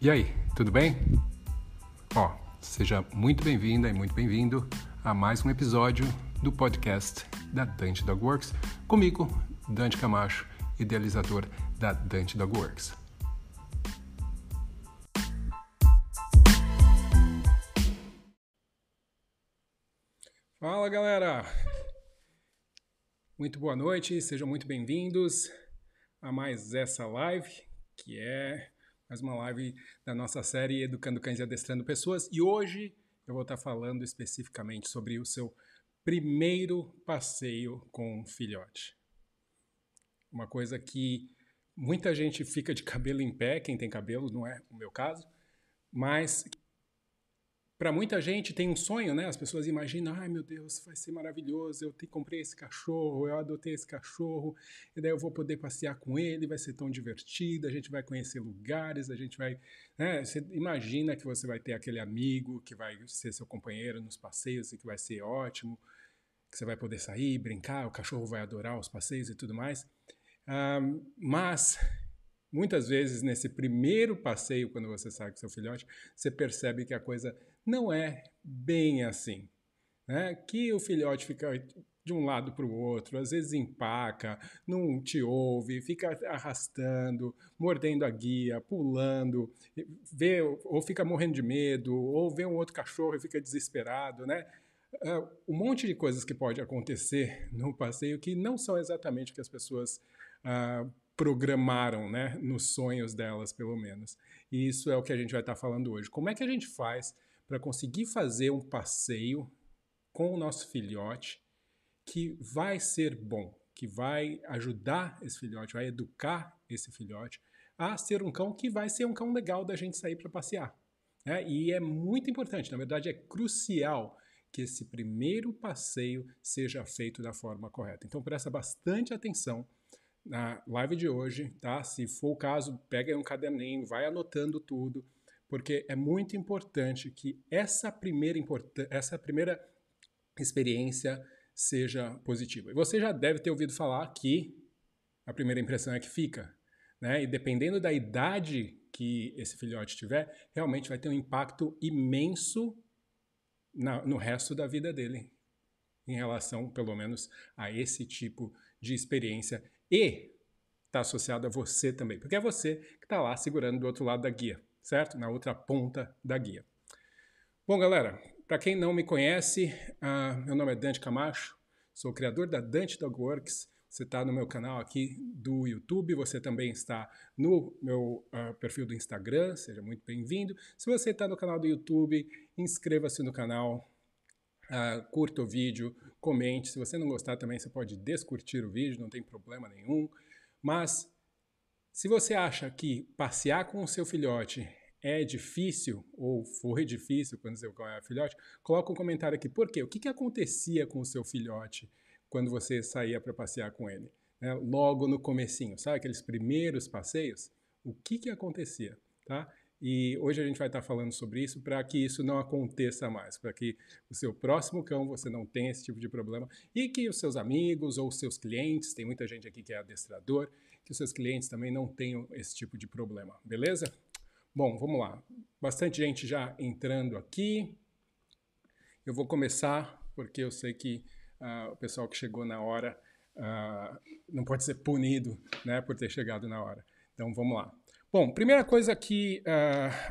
E aí, tudo bem? Ó, seja muito bem-vinda e muito bem-vindo a mais um episódio do podcast da Dante DogWorks, comigo, Dante Camacho, idealizador da Dante DogWorks. Fala, galera! Muito boa noite, sejam muito bem-vindos a mais essa live, que é mais uma live da nossa série Educando Cães e Adestrando Pessoas. E hoje eu vou estar falando especificamente sobre o seu primeiro passeio com um filhote. Uma coisa que muita gente fica de cabelo em pé, quem tem cabelo, não é o meu caso, mas para muita gente tem um sonho, né? As pessoas imaginam, ai meu Deus, vai ser maravilhoso, eu comprei esse cachorro, eu adotei esse cachorro, e daí eu vou poder passear com ele, vai ser tão divertido, a gente vai conhecer lugares, a gente vai... né? Você imagina que você vai ter aquele amigo que vai ser seu companheiro nos passeios e que vai ser ótimo, que você vai poder sair, brincar, o cachorro vai adorar os passeios e tudo mais. Mas muitas vezes nesse primeiro passeio, quando você sai com seu filhote, você percebe que a coisa não é bem assim, né? Que o filhote fica de um lado para o outro, às vezes empaca, não te ouve, fica arrastando, mordendo a guia, pulando, vê, ou fica morrendo de medo, ou vê um outro cachorro e fica desesperado, né? Um monte de coisas que pode acontecer no passeio que não são exatamente o que as pessoas programaram, né? Nos sonhos delas, pelo menos. E isso é o que a gente vai estar falando hoje. Como é que a gente faz para conseguir fazer um passeio com o nosso filhote que vai ser bom, que vai ajudar esse filhote, vai educar esse filhote a ser um cão que vai ser um cão legal da gente sair para passear, né? E é muito importante, na verdade é crucial que esse primeiro passeio seja feito da forma correta. Então presta bastante atenção na live de hoje, tá? Se for o caso, pega um caderninho, vai anotando tudo, porque é muito importante que essa primeira experiência seja positiva. E você já deve ter ouvido falar que a primeira impressão é que fica, né? E dependendo da idade que esse filhote tiver, realmente vai ter um impacto imenso no resto da vida dele, em relação, pelo menos, a esse tipo de experiência. E está associado a você também, porque é você que está lá segurando do outro lado da guia, certo? Na outra ponta da guia. Bom, galera, para quem não me conhece, meu nome é Dante Camacho, sou o criador da Dante DogWorks. Você está no meu canal aqui do YouTube, você também está no meu perfil do Instagram, seja muito bem-vindo. Se você está no canal do YouTube, inscreva-se no canal, curta o vídeo, comente. Se você não gostar também, você pode descurtir o vídeo, não tem problema nenhum, mas... se você acha que passear com o seu filhote é difícil, ou foi difícil quando você era filhote, coloca um comentário aqui. Por quê? O que acontecia com o seu filhote quando você saía para passear com ele? Né? Logo no comecinho, sabe? Aqueles primeiros passeios, o que acontecia? Tá? E hoje a gente vai estar falando sobre isso para que isso não aconteça mais, para que o seu próximo cão você não tenha esse tipo de problema e que os seus amigos ou os seus clientes, tem muita gente aqui que é adestrador, que seus clientes também não tenham esse tipo de problema, beleza? Bom, vamos lá. Bastante gente já entrando aqui. Eu vou começar, porque eu sei que o pessoal que chegou na hora não pode ser punido, né, por ter chegado na hora. Então, vamos lá. Bom, primeira coisa que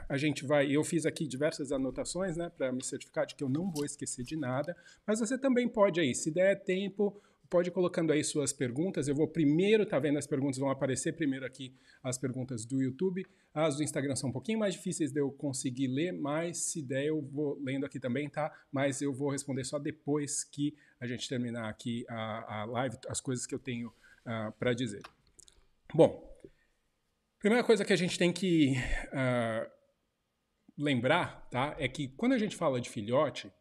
a gente vai... eu fiz aqui diversas anotações, né, para me certificar de que eu não vou esquecer de nada, mas você também pode aí, se der tempo... pode ir colocando aí suas perguntas. Eu vou primeiro, tá vendo, as perguntas vão aparecer primeiro aqui, as perguntas do YouTube. As do Instagram são um pouquinho mais difíceis de eu conseguir ler, mas se der eu vou lendo aqui também, tá? Mas eu vou responder só depois que a gente terminar aqui a live, as coisas que eu tenho para dizer. Bom, primeira coisa que a gente tem que lembrar, tá? É que quando a gente fala de filhote...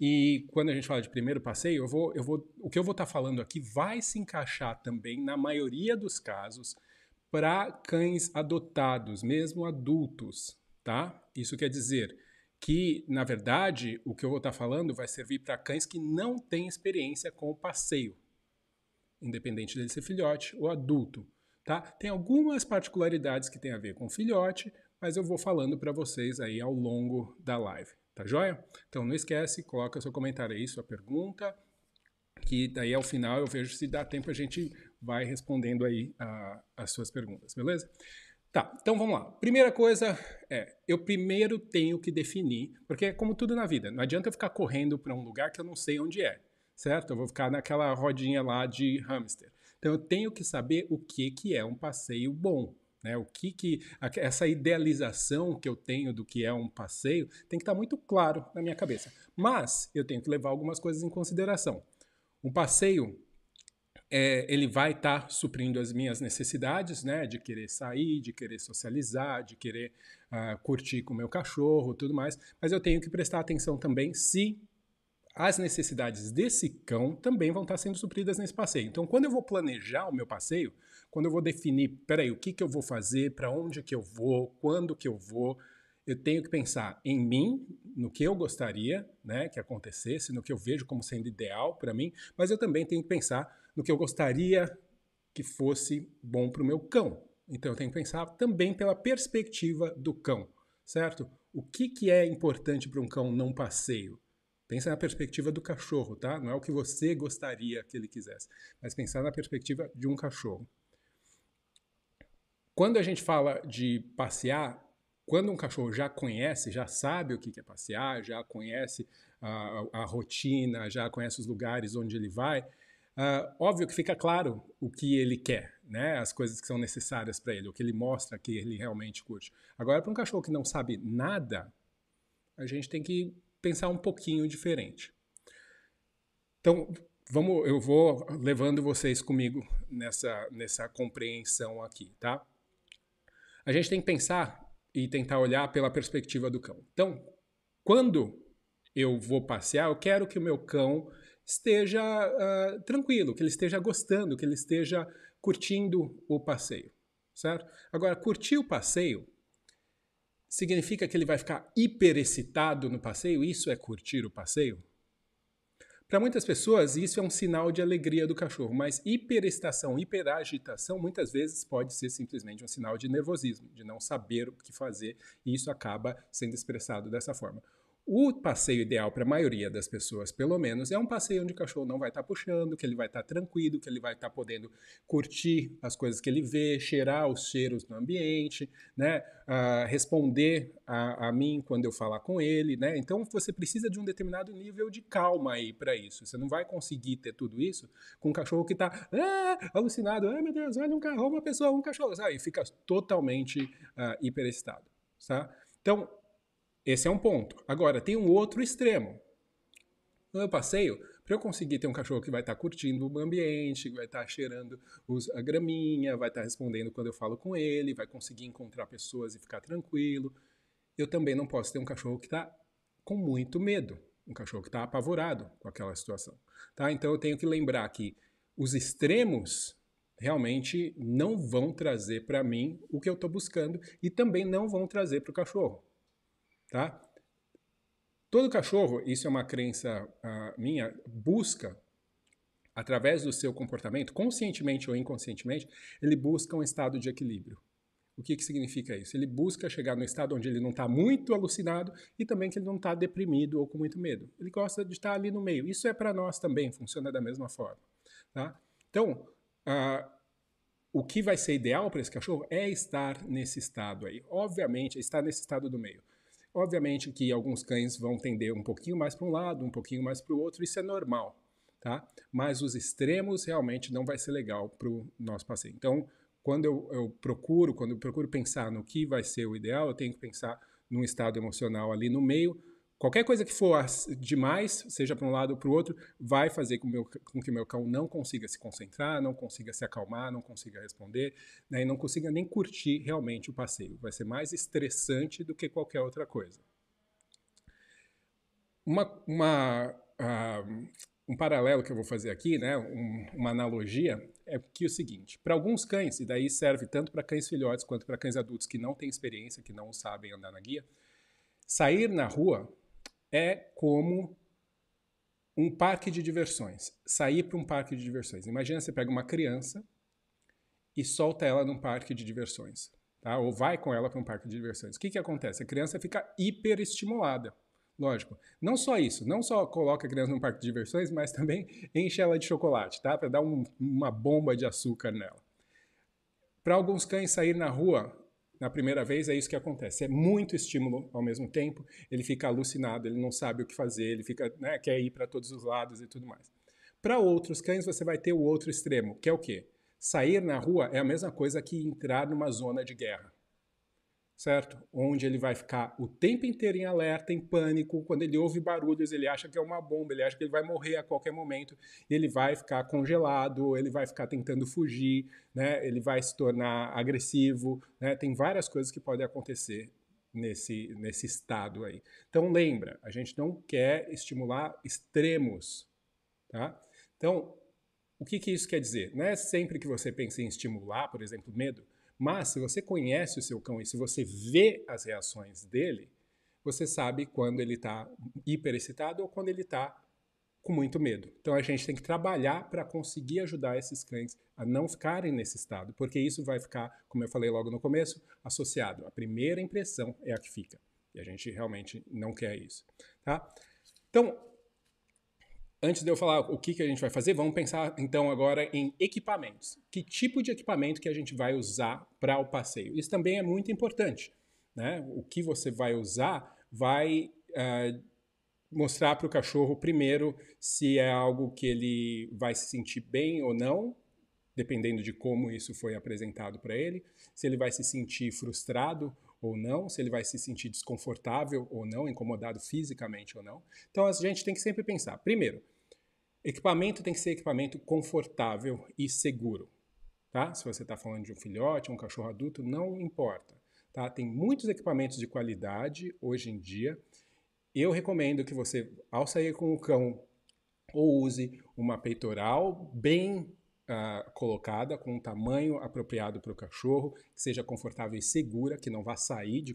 e quando a gente fala de primeiro passeio, o que eu vou estar falando aqui vai se encaixar também, na maioria dos casos, para cães adotados, mesmo adultos, tá? Isso quer dizer que, na verdade, o que eu vou estar falando vai servir para cães que não têm experiência com o passeio, independente dele ser filhote ou adulto, tá? Tem algumas particularidades que tem a ver com filhote, mas eu vou falando para vocês aí ao longo da live, tá joia? Então não esquece, coloca seu comentário aí, sua pergunta, que daí ao final eu vejo se dá tempo a gente vai respondendo aí as suas perguntas, beleza? Tá, então vamos lá. Primeira coisa é, eu primeiro tenho que definir, porque é como tudo na vida, não adianta eu ficar correndo para um lugar que eu não sei onde é, certo? Eu vou ficar naquela rodinha lá de hamster. Então eu tenho que saber o que é um passeio bom, né? O que essa idealização que eu tenho do que é um passeio tem que estar muito claro na minha cabeça. Mas eu tenho que levar algumas coisas em consideração. Um passeio ele vai estar suprindo as minhas necessidades, né, de querer sair, de querer socializar, de querer curtir com o meu cachorro, tudo mais, mas eu tenho que prestar atenção também se as necessidades desse cão também vão estar sendo supridas nesse passeio. Então, quando eu vou planejar o meu passeio, quando eu vou definir, peraí, o que eu vou fazer, para onde que eu vou, quando que eu vou, eu tenho que pensar em mim, no que eu gostaria, né, que acontecesse, no que eu vejo como sendo ideal para mim, mas eu também tenho que pensar no que eu gostaria que fosse bom para o meu cão. Então eu tenho que pensar também pela perspectiva do cão, certo? O que é importante para um cão num passeio? Pensa na perspectiva do cachorro, tá? Não é o que você gostaria que ele quisesse, mas pensar na perspectiva de um cachorro. Quando a gente fala de passear, quando um cachorro já conhece, já sabe o que é passear, já conhece a rotina, já conhece os lugares onde ele vai, óbvio que fica claro o que ele quer, né? As coisas que são necessárias para ele, o que ele mostra que ele realmente curte. Agora, para um cachorro que não sabe nada, a gente tem que pensar um pouquinho diferente. Então, eu vou levando vocês comigo nessa compreensão aqui, tá? A gente tem que pensar e tentar olhar pela perspectiva do cão. Então, quando eu vou passear, eu quero que o meu cão esteja tranquilo, que ele esteja gostando, que ele esteja curtindo o passeio, certo? Agora, curtir o passeio significa que ele vai ficar hiperexcitado no passeio? Isso é curtir o passeio? Para muitas pessoas, isso é um sinal de alegria do cachorro, mas hiperexcitação, hiperagitação, muitas vezes pode ser simplesmente um sinal de nervosismo, de não saber o que fazer, e isso acaba sendo expressado dessa forma. O passeio ideal para a maioria das pessoas, pelo menos, é um passeio onde o cachorro não vai estar puxando, que ele vai estar tranquilo, que ele vai estar podendo curtir as coisas que ele vê, cheirar os cheiros no ambiente, né? Responder a mim quando eu falar com ele, né? Então você precisa de um determinado nível de calma aí para isso. Você não vai conseguir ter tudo isso com um cachorro que está alucinado, meu Deus, olha um carro, uma pessoa, um cachorro, sabe? E fica totalmente hiperexcitado, tá? Então, esse é um ponto. Agora, tem um outro extremo. No meu passeio, para eu conseguir ter um cachorro que vai estar curtindo o ambiente, que vai estar cheirando a graminha, vai estar respondendo quando eu falo com ele, vai conseguir encontrar pessoas e ficar tranquilo, eu também não posso ter um cachorro que está com muito medo, um cachorro que está apavorado com aquela situação, tá? Então eu tenho que lembrar que os extremos realmente não vão trazer para mim o que eu estou buscando e também não vão trazer para o cachorro. Tá? Todo cachorro, isso é uma crença minha, busca, através do seu comportamento, conscientemente ou inconscientemente, ele busca um estado de equilíbrio. O que significa isso? Ele busca chegar num estado onde ele não está muito alucinado e também que ele não está deprimido ou com muito medo. Ele gosta de estar ali no meio. Isso é para nós também, funciona da mesma forma. Tá? Então, o que vai ser ideal para esse cachorro é estar nesse estado aí. Obviamente, estar nesse estado do meio. Obviamente que alguns cães vão tender um pouquinho mais para um lado, um pouquinho mais para o outro, isso é normal, tá? Mas os extremos realmente não vai ser legal para o nosso passeio. Então, quando eu procuro pensar no que vai ser o ideal, eu tenho que pensar num estado emocional ali no meio. Qualquer coisa que for demais, seja para um lado ou para o outro, vai fazer com que o meu cão não consiga se concentrar, não consiga se acalmar, não consiga responder, né, e não consiga nem curtir realmente o passeio. Vai ser mais estressante do que qualquer outra coisa. Um paralelo que eu vou fazer aqui, né, uma analogia, é que é o seguinte. Para alguns cães, e daí serve tanto para cães filhotes quanto para cães adultos que não têm experiência, que não sabem andar na guia, sair na rua é como um parque de diversões. Sair para um parque de diversões. Imagina, você pega uma criança e solta ela num parque de diversões. tá? Ou vai com ela para um parque de diversões. O que que acontece? A criança fica hiperestimulada. Lógico, não só isso, não só coloca a criança num parque de diversões, mas também enche ela de chocolate, tá? Para dar uma bomba de açúcar nela. Para alguns cães sair na rua, na primeira vez é isso que acontece, é muito estímulo ao mesmo tempo, ele fica alucinado, ele não sabe o que fazer, ele fica, né, quer ir para todos os lados e tudo mais. Para outros cães você vai ter o outro extremo, que é o quê? Sair na rua é a mesma coisa que entrar numa zona de guerra. Certo? Onde ele vai ficar o tempo inteiro em alerta, em pânico, quando ele ouve barulhos, ele acha que é uma bomba, ele acha que ele vai morrer a qualquer momento, ele vai ficar congelado, ele vai ficar tentando fugir, né? Ele vai se tornar agressivo, né? Tem várias coisas que podem acontecer nesse estado aí. Então lembra, a gente não quer estimular extremos, tá? Então, o que que isso quer dizer? Não é sempre que você pensa em estimular, por exemplo, medo, mas se você conhece o seu cão e se você vê as reações dele, você sabe quando ele está hiperexcitado ou quando ele está com muito medo. Então a gente tem que trabalhar para conseguir ajudar esses cães a não ficarem nesse estado, porque isso vai ficar, como eu falei logo no começo, associado. A primeira impressão é a que fica. E a gente realmente não quer isso. Tá? Então, antes de eu falar o que a gente vai fazer, vamos pensar então agora em equipamentos. Que tipo de equipamento que a gente vai usar para o passeio? Isso também é muito importante, né? O que você vai usar vai mostrar para o cachorro primeiro se é algo que ele vai se sentir bem ou não, dependendo de como isso foi apresentado para ele, se ele vai se sentir frustrado ou não, se ele vai se sentir desconfortável ou não, incomodado fisicamente ou não. Então a gente tem que sempre pensar, primeiro, equipamento tem que ser equipamento confortável e seguro, tá? Se você está falando de um filhote, um cachorro adulto, não importa, tá? Tem muitos equipamentos de qualidade hoje em dia. Eu recomendo que você, ao sair com o cão, ou use uma peitoral bem colocada, com um tamanho apropriado para o cachorro, que seja confortável e segura, que não vá sair de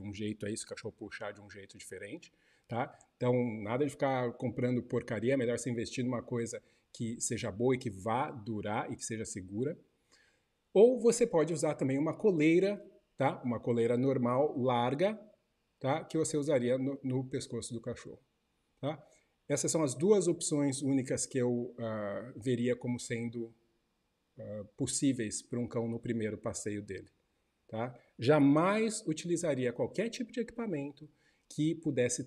um jeito aí, se o cachorro puxar de um jeito diferente, tá? Então, nada de ficar comprando porcaria, é melhor você investir numa coisa que seja boa e que vá durar e que seja segura. Ou você pode usar também uma coleira, tá? Uma coleira normal, larga, tá? Que você usaria no pescoço do cachorro, tá? Essas são as duas opções únicas que eu veria como sendo possíveis para um cão no primeiro passeio dele, tá? Jamais utilizaria qualquer tipo de equipamento que pudesse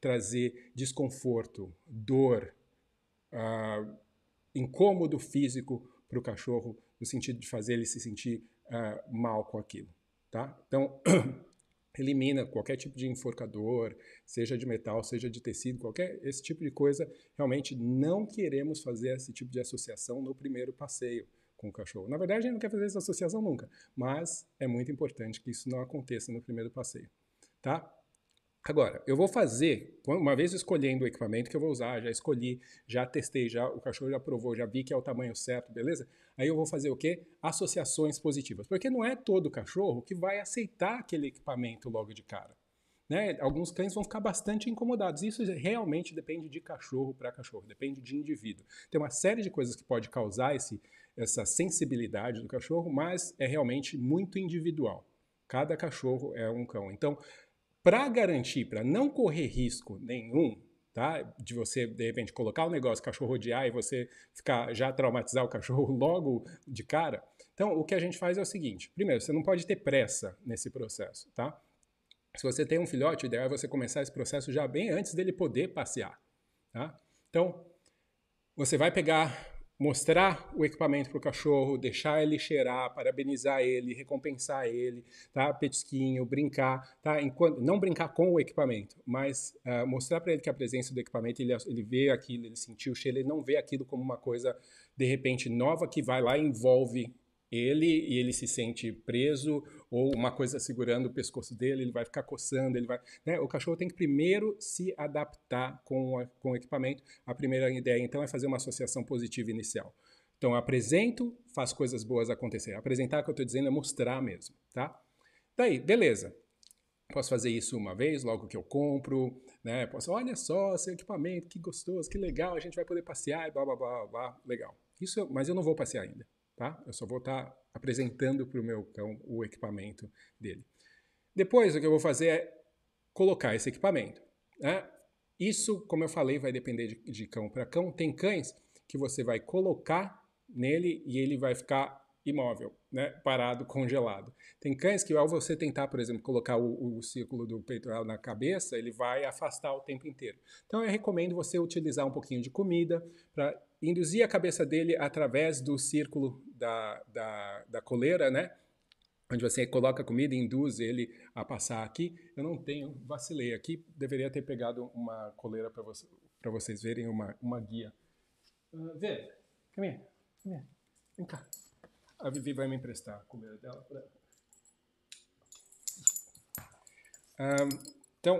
trazer desconforto, dor, incômodo físico para o cachorro, no sentido de fazer ele se sentir mal com aquilo, tá? Então, elimina qualquer tipo de enforcador, seja de metal, seja de tecido, qualquer esse tipo de coisa. Realmente não queremos fazer esse tipo de associação no primeiro passeio com o cachorro. Na verdade, a gente não quer fazer essa associação nunca, mas é muito importante que isso não aconteça no primeiro passeio, tá? Agora, eu vou fazer, uma vez escolhendo o equipamento que eu vou usar, já escolhi, já testei, já o cachorro já provou, já vi que é o tamanho certo, beleza? Aí eu vou fazer o quê? Associações positivas. Porque não é todo cachorro que vai aceitar aquele equipamento logo de cara, né? Alguns cães vão ficar bastante incomodados. Isso realmente depende de cachorro para cachorro, depende de indivíduo. Tem uma série de coisas que pode causar essa sensibilidade do cachorro, mas é realmente muito individual. Cada cachorro é um cão. Então, para garantir, para não correr risco nenhum, tá? De você, de repente, colocar o negócio, o cachorro odiar e você ficar, já traumatizar o cachorro logo de cara. Então, o que a gente faz é o seguinte. Primeiro, você não pode ter pressa nesse processo, tá? Se você tem um filhote, o ideal é você começar esse processo já bem antes dele poder passear, tá? Então, você vai pegar, mostrar o equipamento para o cachorro, deixar ele cheirar, parabenizar ele, recompensar ele, tá? Petisquinho, brincar, tá? Enquanto, não brincar com o equipamento, mas mostrar para ele que a presença do equipamento, ele vê aquilo, ele sentiu o cheiro, ele não vê aquilo como uma coisa, de repente, nova que vai lá e envolve ele e ele se sente preso ou uma coisa segurando o pescoço dele, ele vai ficar coçando, ele vai, né? O cachorro tem que primeiro se adaptar com o equipamento. A primeira ideia, então, é fazer uma associação positiva inicial. Então, apresento, faço coisas boas acontecer. Apresentar, que eu estou dizendo, é mostrar mesmo, tá? Daí, beleza. Posso fazer isso uma vez, logo que eu compro, né? Posso, olha só, seu equipamento, que gostoso, que legal, a gente vai poder passear e blá, blá, blá, blá, legal. Isso, mas eu não vou passear ainda, tá? Eu só vou estar apresentando para o meu cão o equipamento dele. Depois, o que eu vou fazer é colocar esse equipamento, né? Isso, como eu falei, vai depender de cão para cão. Tem cães que você vai colocar nele e ele vai ficar imóvel, né? Parado, congelado. Tem cães que, ao você tentar, por exemplo, colocar o círculo do peitoral na cabeça, ele vai afastar o tempo inteiro. Então, eu recomendo você utilizar um pouquinho de comida para induzir a cabeça dele através do círculo da coleira, né? Onde você coloca a comida e induz ele a passar aqui. Eu não tenho, vacilei aqui, deveria ter pegado uma coleira para vocês verem, uma guia. Vivi, come here, vem cá. A Vivi vai me emprestar a coleira dela. Então,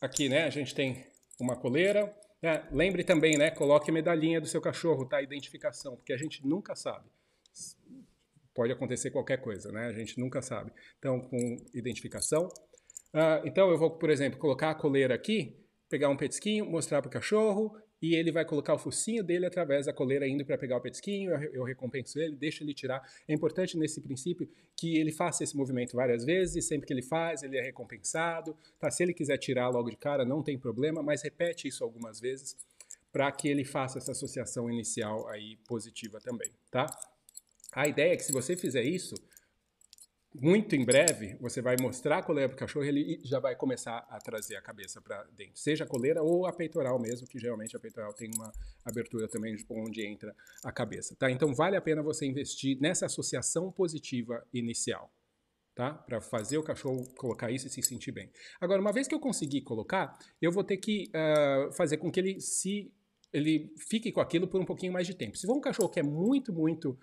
aqui, né, a gente tem uma coleira. Né? Lembre também, né, coloque a medalhinha do seu cachorro, tá? Identificação, porque a gente nunca sabe. Pode acontecer qualquer coisa, né? A gente nunca sabe. Então, com identificação. Então, eu vou, por exemplo, colocar a coleira aqui, pegar um petisquinho, mostrar para o cachorro, e ele vai colocar o focinho dele através da coleira indo para pegar o petisquinho, eu recompenso ele, deixo ele tirar. É importante nesse princípio que ele faça esse movimento várias vezes, sempre que ele faz, ele é recompensado, tá? Se ele quiser tirar logo de cara, não tem problema, mas repete isso algumas vezes para que ele faça essa associação inicial aí positiva também, tá? A ideia é que se você fizer isso, muito em breve, você vai mostrar a coleira para o cachorro e ele já vai começar a trazer a cabeça para dentro. Seja a coleira ou a peitoral mesmo, que geralmente a peitoral tem uma abertura também onde entra a cabeça, tá? Então vale a pena você investir nessa associação positiva inicial, tá? Para fazer o cachorro colocar isso e se sentir bem. Agora, uma vez que eu conseguir colocar, eu vou ter que fazer com que ele fique com aquilo por um pouquinho mais de tempo. Se for um cachorro que é muito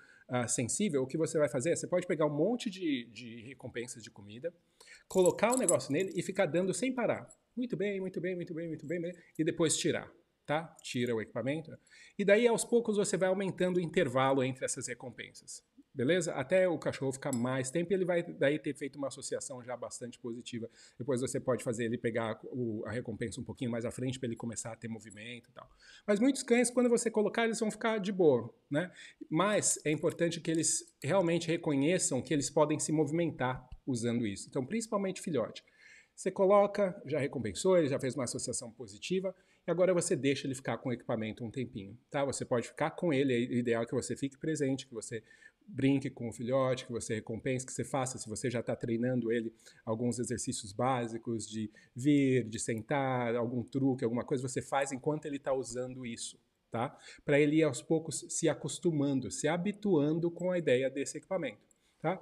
sensível, o que você vai fazer é, você pode pegar um monte de recompensas de comida, colocar o negócio nele e ficar dando sem parar. Muito bem, e depois tirar, tá? Tira o equipamento. E daí, aos poucos, você vai aumentando o intervalo entre essas recompensas, beleza? Até o cachorro ficar mais tempo e ele vai daí ter feito uma associação já bastante positiva. Depois você pode fazer ele pegar a recompensa um pouquinho mais à frente para ele começar a ter movimento e tal. Mas muitos cães, quando você colocar, eles vão ficar de boa, né? Mas é importante que eles realmente reconheçam que eles podem se movimentar usando isso. Então, principalmente filhote. Você coloca, já recompensou, ele já fez uma associação positiva. E agora você deixa ele ficar com o equipamento um tempinho, tá? Você pode ficar com ele, é ideal que você fique presente, que você brinque com o filhote, que você recompense, que você faça, se você já está treinando ele, alguns exercícios básicos de vir, de sentar, algum truque, alguma coisa, você faz enquanto ele está usando isso, tá? Para ele ir aos poucos se acostumando, se habituando com a ideia desse equipamento, tá?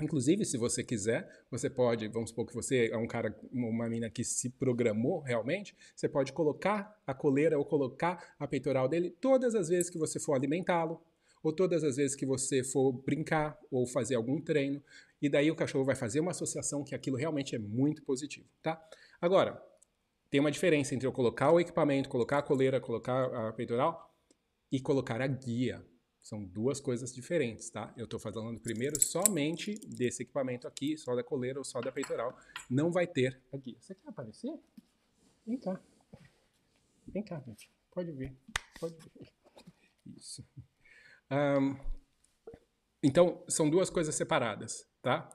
Inclusive, se você quiser, você pode, vamos supor que você é um cara, uma mina que se programou realmente, você pode colocar a coleira ou colocar a peitoral dele todas as vezes que você for alimentá-lo, ou todas as vezes que você for brincar ou fazer algum treino, e daí o cachorro vai fazer uma associação que aquilo realmente é muito positivo, tá? Agora, tem uma diferença entre eu colocar o equipamento, colocar a coleira, colocar a peitoral e colocar a guia. São duas coisas diferentes, tá? Eu estou falando primeiro somente desse equipamento aqui, só da coleira ou só da peitoral. Não vai ter a guia. Você quer aparecer? Vem cá, gente. Pode vir. Isso. Então, são duas coisas separadas, tá?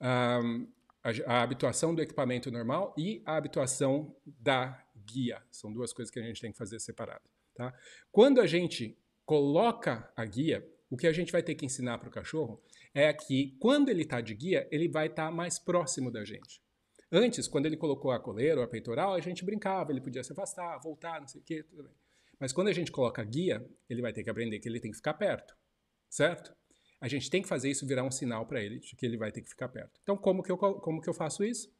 A habituação do equipamento normal e a habituação da guia. São duas coisas que a gente tem que fazer separado, tá? Quando a gente coloca a guia, o que a gente vai ter que ensinar para o cachorro é que quando ele está de guia, ele vai estar mais próximo da gente. Antes, quando ele colocou a coleira ou a peitoral, a gente brincava, ele podia se afastar, voltar, não sei o quê, tudo bem. Mas quando a gente coloca a guia, ele vai ter que aprender que ele tem que ficar perto, certo? A gente tem que fazer isso virar um sinal para ele de que ele vai ter que ficar perto. Então, como que eu faço isso?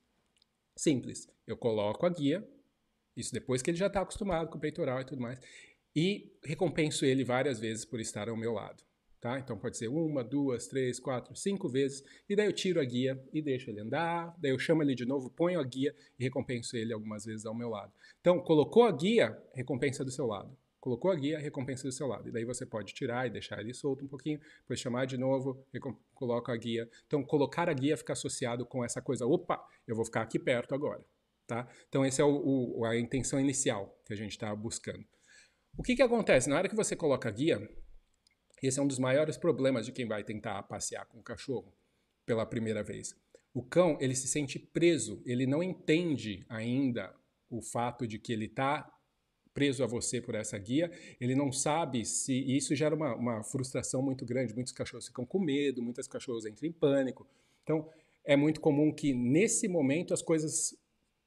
Simples. Eu coloco a guia, isso depois que ele já está acostumado com o peitoral e tudo mais, e recompenso ele várias vezes por estar ao meu lado, tá? Então pode ser 1, 2, 3, 4, 5 vezes, e daí eu tiro a guia e deixo ele andar, daí eu chamo ele de novo, ponho a guia e recompenso ele algumas vezes ao meu lado. Então, colocou a guia, recompensa do seu lado. Colocou a guia, recompensa do seu lado. E daí você pode tirar e deixar ele solto um pouquinho, depois chamar de novo, coloca a guia. Então, colocar a guia fica associado com essa coisa, opa, eu vou ficar aqui perto agora, tá? Então, essa é a intenção inicial que a gente está buscando. O que acontece? Na hora que você coloca a guia, Esse é um dos maiores problemas de quem vai tentar passear com o cachorro pela primeira vez. O cão, ele se sente preso, ele não entende ainda o fato de que ele está preso a você por essa guia, ele não sabe se... E isso gera uma frustração muito grande, muitos cachorros ficam com medo, muitos cachorros entram em pânico. Então, é muito comum que nesse momento as coisas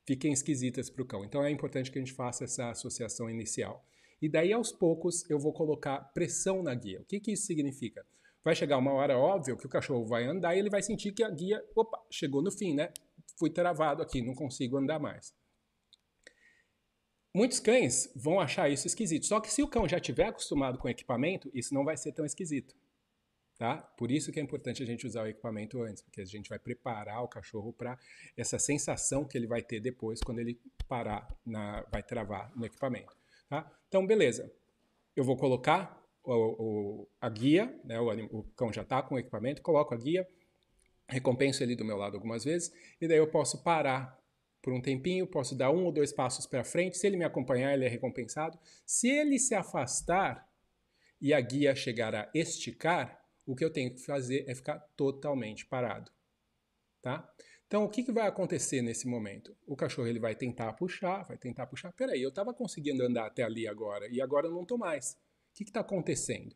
fiquem esquisitas para o cão. Então, é importante que a gente faça essa associação inicial. E daí, aos poucos, eu vou colocar pressão na guia. O que que isso significa? Vai chegar uma hora, óbvio, que o cachorro vai andar e ele vai sentir que a guia... Opa, chegou no fim, né? Fui travado aqui, não consigo andar mais. Muitos cães vão achar isso esquisito. Só que se o cão já estiver acostumado com o equipamento, isso não vai ser tão esquisito, tá? Por isso que é importante a gente usar o equipamento antes, porque a gente vai preparar o cachorro para essa sensação que ele vai ter depois quando ele parar, vai travar no equipamento. Tá? Então, beleza. Eu vou colocar a guia, né? O cão já está com o equipamento, coloco a guia, recompenso ele do meu lado algumas vezes, e daí eu posso parar por um tempinho, posso dar um ou dois passos para frente, se ele me acompanhar, ele é recompensado. Se ele se afastar e a guia chegar a esticar, o que eu tenho que fazer é ficar totalmente parado. Tá? Então, o que vai acontecer nesse momento? O cachorro ele vai tentar puxar, Peraí, eu estava conseguindo andar até ali agora, e agora eu não estou mais. O que está acontecendo?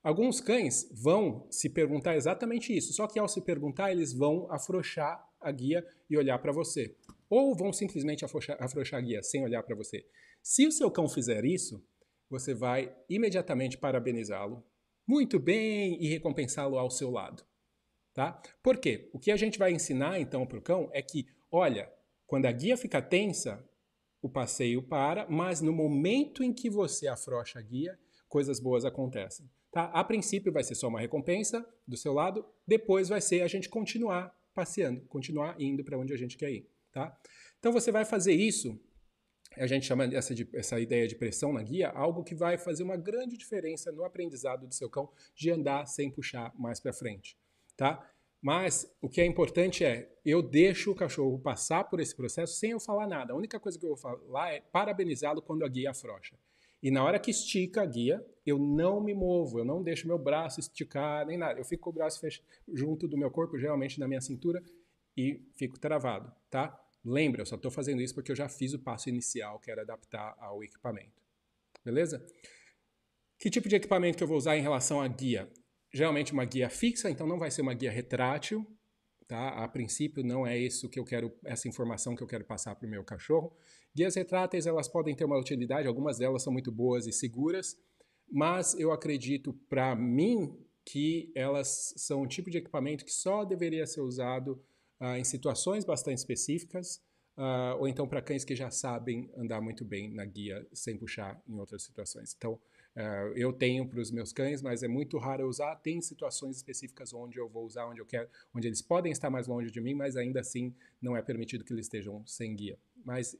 Alguns cães vão se perguntar exatamente isso, só que ao se perguntar, eles vão afrouxar a guia e olhar para você. Ou vão simplesmente afrouxar a guia sem olhar para você. Se o seu cão fizer isso, você vai imediatamente parabenizá-lo, muito bem, e recompensá-lo ao seu lado. Tá? Por quê? O que a gente vai ensinar então para o cão é que, olha, quando a guia fica tensa, o passeio para, mas no momento em que você afrouxa a guia, coisas boas acontecem. Tá? A princípio vai ser só uma recompensa do seu lado, depois vai ser a gente continuar passeando, continuar indo para onde a gente quer ir. Tá? Então você vai fazer isso, a gente chama essa ideia de pressão na guia, algo que vai fazer uma grande diferença no aprendizado do seu cão de andar sem puxar mais para frente. Tá? Mas o que é importante é, eu deixo o cachorro passar por esse processo sem eu falar nada. A única coisa que eu vou falar é parabenizá-lo quando a guia afrouxa. E na hora que estica a guia, eu não me movo, eu não deixo meu braço esticar, nem nada. Eu fico com o braço junto do meu corpo, geralmente na minha cintura, e fico travado. Tá? Lembra, eu só estou fazendo isso porque eu já fiz o passo inicial, que era adaptar ao equipamento. Beleza? Que tipo de equipamento que eu vou usar em relação à guia? Geralmente uma guia fixa, então não vai ser uma guia retrátil, tá? A princípio não é isso que eu quero, essa informação que eu quero passar para o meu cachorro. Guias retráteis, elas podem ter uma utilidade, algumas delas são muito boas e seguras, mas eu acredito, para mim, que elas são um tipo de equipamento que só deveria ser usado em situações bastante específicas, ou então para cães que já sabem andar muito bem na guia sem puxar em outras situações. Então, eu tenho para os meus cães, mas é muito raro eu usar. Tem situações específicas onde eu vou usar, onde eu quero, onde eles podem estar mais longe de mim, mas ainda assim não é permitido que eles estejam sem guia. Mas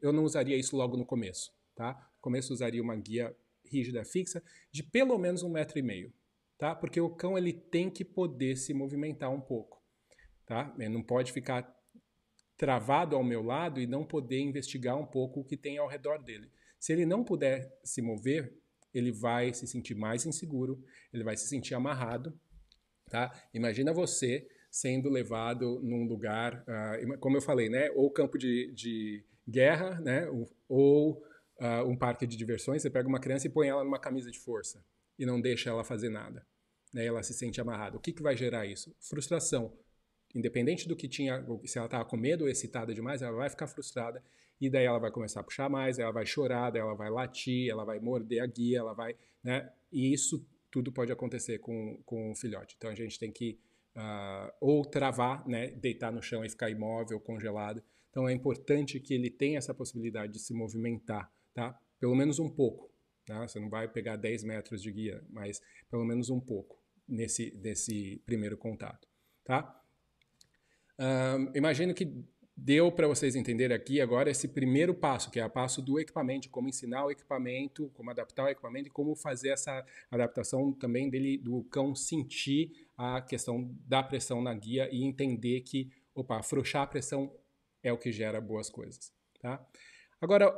eu não usaria isso logo no começo, tá? No começo usaria uma guia rígida fixa de pelo menos 1,5 metro, tá? Porque o cão ele tem que poder se movimentar um pouco, tá? Ele não pode ficar travado ao meu lado e não poder investigar um pouco o que tem ao redor dele. Se ele não puder se mover, ele vai se sentir mais inseguro, ele vai se sentir amarrado, tá? Imagina você sendo levado num lugar, como eu falei, né? Ou campo de guerra, né? Ou um parque de diversões, você pega uma criança e põe ela numa camisa de força e não deixa ela fazer nada, né? Ela se sente amarrada. O que que vai gerar isso? Frustração. Independente do que tinha, se ela estava com medo ou excitada demais, ela vai ficar frustrada. E daí ela vai começar a puxar mais, ela vai chorar, daí ela vai latir, ela vai morder a guia, ela vai, né? E isso tudo pode acontecer com o filhote. Então a gente tem que ou travar, né? Deitar no chão e ficar imóvel, congelado. Então é importante que ele tenha essa possibilidade de se movimentar, tá? Pelo menos um pouco, tá? Você não vai pegar 10 metros de guia, mas pelo menos um pouco nesse primeiro contato, tá? Imagino que deu para vocês entenderem aqui agora esse primeiro passo, que é o passo do equipamento, como ensinar o equipamento, como adaptar o equipamento e como fazer essa adaptação também do cão sentir a questão da pressão na guia e entender que, opa, afrouxar a pressão é o que gera boas coisas, tá? Agora,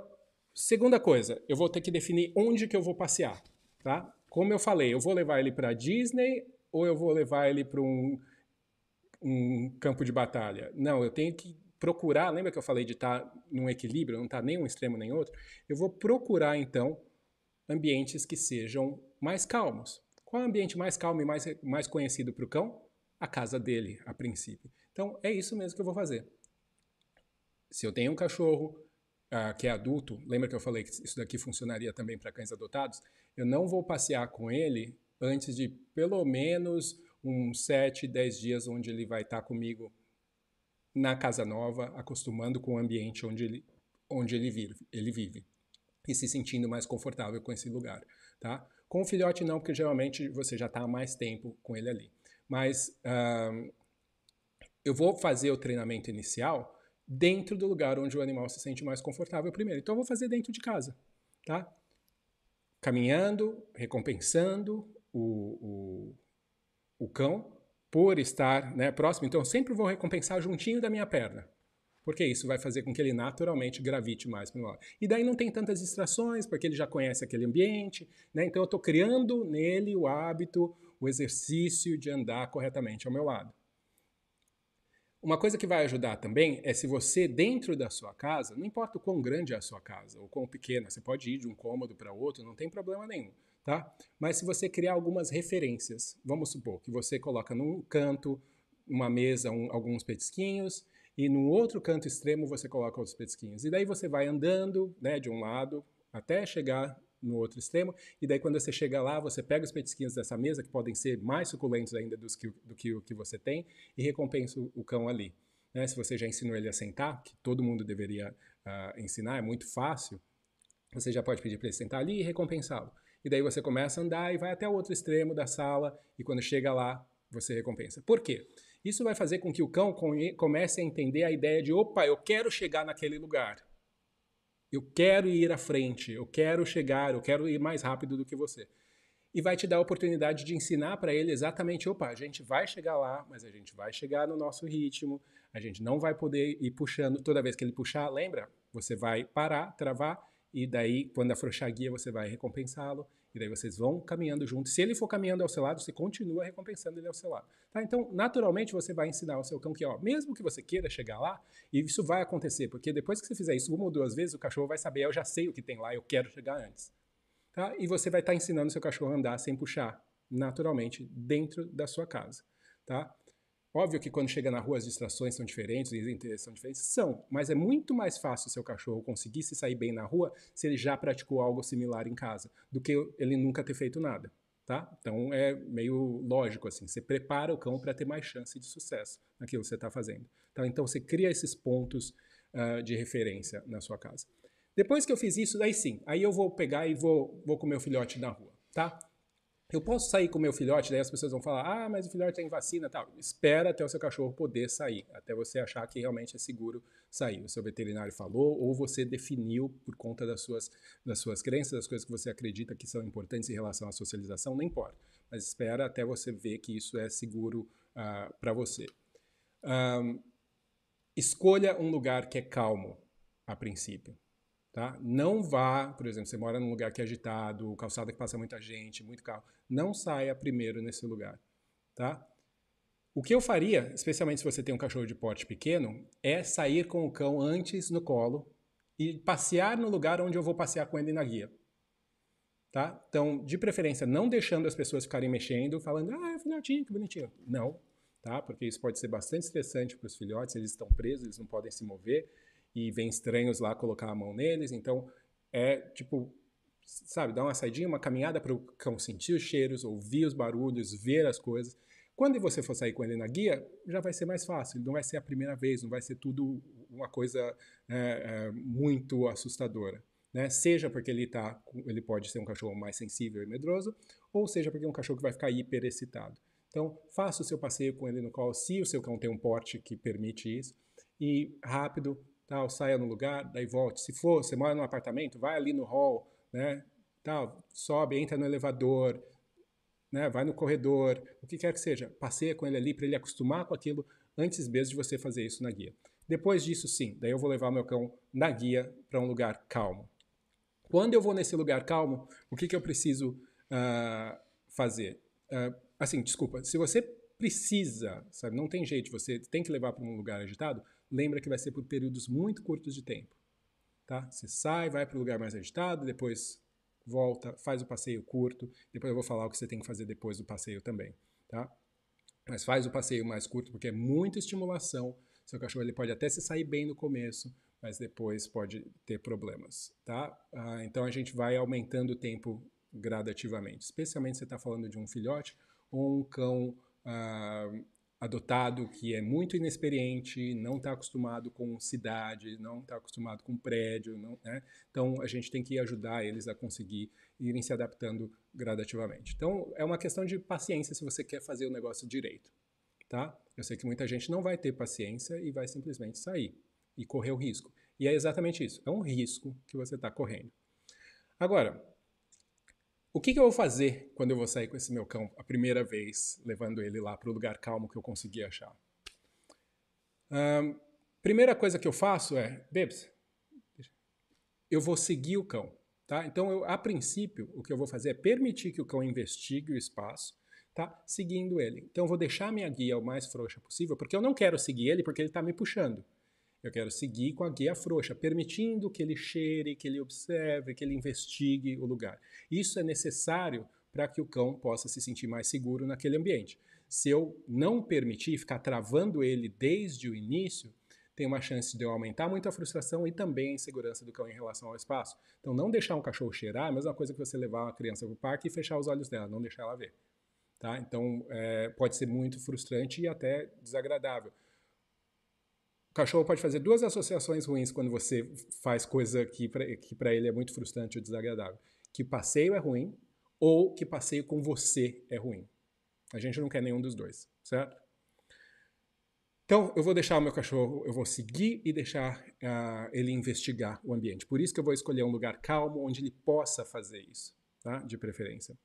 segunda coisa, eu vou ter que definir onde que eu vou passear, tá? Como eu falei, eu vou levar ele para Disney ou eu vou levar ele para um campo de batalha? Não, eu tenho que procurar, lembra que eu falei de estar num equilíbrio, não estar nem um extremo nem outro? Eu vou procurar, então, ambientes que sejam mais calmos. Qual é o ambiente mais calmo e mais conhecido para o cão? A casa dele, a princípio. Então, é isso mesmo que eu vou fazer. Se eu tenho um cachorro que é adulto, lembra que eu falei que isso daqui funcionaria também para cães adotados? Eu não vou passear com ele antes de, pelo menos, uns 7, 10 dias onde ele vai estar comigo na casa nova, acostumando com o ambiente onde ele vive e se sentindo mais confortável com esse lugar, tá? Com o filhote não, porque geralmente você já está há mais tempo com ele ali. Mas eu vou fazer o treinamento inicial dentro do lugar onde o animal se sente mais confortável primeiro. Então eu vou fazer dentro de casa, tá? Caminhando, recompensando o cão por estar, né, próximo. Então eu sempre vou recompensar juntinho da minha perna, porque isso vai fazer com que ele naturalmente gravite mais para o lado. E daí não tem tantas distrações, porque ele já conhece aquele ambiente, né? Então eu estou criando nele o hábito, o exercício de andar corretamente ao meu lado. Uma coisa que vai ajudar também é se você, dentro da sua casa, não importa o quão grande é a sua casa ou quão pequena, você pode ir de um cômodo para outro, não tem problema nenhum, tá? Mas se você criar algumas referências, vamos supor que você coloca num canto uma mesa, alguns petisquinhos, e num outro canto extremo você coloca outros petisquinhos. E daí você vai andando, né, de um lado até chegar no outro extremo, e daí quando você chega lá, você pega os petisquinhos dessa mesa, que podem ser mais suculentos ainda do que o que você tem, e recompensa o cão ali. Né? Se você já ensinou ele a sentar, que todo mundo deveria ensinar, é muito fácil, você já pode pedir para ele sentar ali e recompensá-lo. E daí você começa a andar e vai até o outro extremo da sala, e quando chega lá, você recompensa. Por quê? Isso vai fazer com que o cão comece a entender a ideia de, opa, eu quero chegar naquele lugar. Eu quero ir à frente, eu quero chegar, eu quero ir mais rápido do que você. E vai te dar a oportunidade de ensinar para ele exatamente, opa, a gente vai chegar lá, mas a gente vai chegar no nosso ritmo, a gente não vai poder ir puxando. Toda vez que ele puxar, lembra? Você vai parar, travar, e daí, quando afrouxar a guia, você vai recompensá-lo, e daí vocês vão caminhando juntos. Se ele for caminhando ao seu lado, você continua recompensando ele ao seu lado. Tá? Então, naturalmente, você vai ensinar ao seu cão que, ó, mesmo que você queira chegar lá, e isso vai acontecer, porque depois que você fizer isso uma ou duas vezes, o cachorro vai saber, eu já sei o que tem lá, eu quero chegar antes. Tá? E você vai estar ensinando o seu cachorro a andar sem puxar, naturalmente, dentro da sua casa. Tá? Óbvio que quando chega na rua as distrações são diferentes, os interesses são diferentes, são, mas é muito mais fácil o seu cachorro conseguir se sair bem na rua se ele já praticou algo similar em casa, do que ele nunca ter feito nada, tá? Então é meio lógico assim, você prepara o cão para ter mais chance de sucesso naquilo que você está fazendo. Tá? Então você cria esses pontos de referência na sua casa. Depois que eu fiz isso, daí sim, aí eu vou pegar e vou com o meu filhote na rua, tá? Eu posso sair com o meu filhote, daí as pessoas vão falar, ah, mas o filhote tem vacina e tal. Espera até o seu cachorro poder sair, até você achar que realmente é seguro sair. O seu veterinário falou ou você definiu por conta das suas crenças, das coisas que você acredita que são importantes em relação à socialização, não importa. Mas espera até você ver que isso é seguro para você. Escolha um lugar que é calmo, a princípio. Tá? Não vá, por exemplo, você mora num lugar que é agitado, calçada que passa muita gente, muito carro. Não saia primeiro nesse lugar. Tá? O que eu faria, especialmente se você tem um cachorro de porte pequeno, é sair com o cão antes no colo e passear no lugar onde eu vou passear com ele na guia. Tá? Então, de preferência, não deixando as pessoas ficarem mexendo, falando, ah, filhotinho, que bonitinho. Não, tá? Porque isso pode ser bastante estressante para os filhotes, eles estão presos, eles não podem se mover. E vem estranhos lá colocar a mão neles, então é tipo, sabe, dá uma saidinha, uma caminhada para o cão sentir os cheiros, ouvir os barulhos, ver as coisas. Quando você for sair com ele na guia, já vai ser mais fácil, não vai ser a primeira vez, não vai ser tudo uma coisa muito assustadora. Né? Seja porque ele pode ser um cachorro mais sensível e medroso, ou seja porque é um cachorro que vai ficar hiperexcitado. Então, faça o seu passeio com ele no colo, se o seu cão tem um porte que permite isso, e rápido, tal, saia no lugar, daí volte. Se for, você mora num apartamento, vai ali no hall, né, tal, sobe, entra no elevador, né, vai no corredor, o que quer que seja. Passeia com ele ali para ele acostumar com aquilo antes mesmo de você fazer isso na guia. Depois disso, sim, daí eu vou levar meu cão na guia para um lugar calmo. Quando eu vou nesse lugar calmo, o que eu preciso fazer. Assim, desculpa, se você precisa, sabe, não tem jeito, você tem que levar para um lugar agitado, lembra que vai ser por períodos muito curtos de tempo. Tá? Você sai, vai para o lugar mais agitado, depois volta, faz o passeio curto, depois eu vou falar o que você tem que fazer depois do passeio também. Tá? Mas faz o passeio mais curto porque é muita estimulação, seu cachorro ele pode até se sair bem no começo, mas depois pode ter problemas. Tá? Então a gente vai aumentando o tempo gradativamente, especialmente se você está falando de um filhote ou um cão adotado que é muito inexperiente, não está acostumado com cidade, não está acostumado com prédio, não, né? Então a gente tem que ajudar eles a conseguir irem se adaptando gradativamente. Então é uma questão de paciência se você quer fazer o negócio direito, tá? Eu sei que muita gente não vai ter paciência e vai simplesmente sair e correr o risco. E é exatamente isso, é um risco que você está correndo. Agora, o que eu vou fazer quando eu vou sair com esse meu cão a primeira vez, levando ele lá para o lugar calmo que eu consegui achar? Primeira coisa que eu faço é, Bebs, eu vou seguir o cão, tá? Então, a princípio, o que eu vou fazer é permitir que o cão investigue o espaço, tá? Seguindo ele. Então, eu vou deixar minha guia o mais frouxa possível, porque eu não quero seguir ele porque ele está me puxando. Eu quero seguir com a guia frouxa, permitindo que ele cheire, que ele observe, que ele investigue o lugar. Isso é necessário para que o cão possa se sentir mais seguro naquele ambiente. Se eu não permitir, ficar travando ele desde o início, tem uma chance de eu aumentar muito a frustração e também a insegurança do cão em relação ao espaço. Então, não deixar um cachorro cheirar é a mesma coisa que você levar uma criança para o parque e fechar os olhos dela, não deixar ela ver. Tá? Então, pode ser muito frustrante e até desagradável. O cachorro pode fazer duas associações ruins quando você faz coisa que para ele é muito frustrante ou desagradável. Que passeio é ruim ou que passeio com você é ruim. A gente não quer nenhum dos dois, certo? Então, eu vou deixar o meu cachorro, eu vou seguir e deixar ele investigar o ambiente. Por isso que eu vou escolher um lugar calmo onde ele possa fazer isso, tá? De preferência.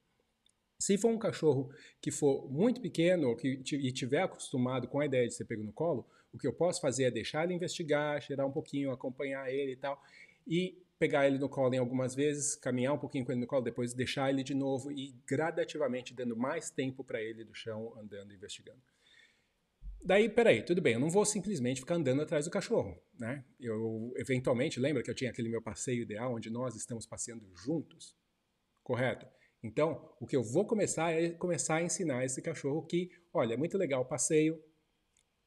Se for um cachorro que for muito pequeno e tiver acostumado com a ideia de ser pego no colo, o que eu posso fazer é deixar ele investigar, cheirar um pouquinho, acompanhar ele e tal, e pegar ele no colo em algumas vezes, caminhar um pouquinho com ele no colo, depois deixar ele de novo e gradativamente dando mais tempo para ele do chão, andando e investigando. Daí, peraí, tudo bem, eu não vou simplesmente ficar andando atrás do cachorro, né? Eu, eventualmente, lembra que eu tinha aquele meu passeio ideal onde nós estamos passeando juntos? Correto? Então, o que eu vou começar é começar a ensinar esse cachorro que, olha, é muito legal o passeio,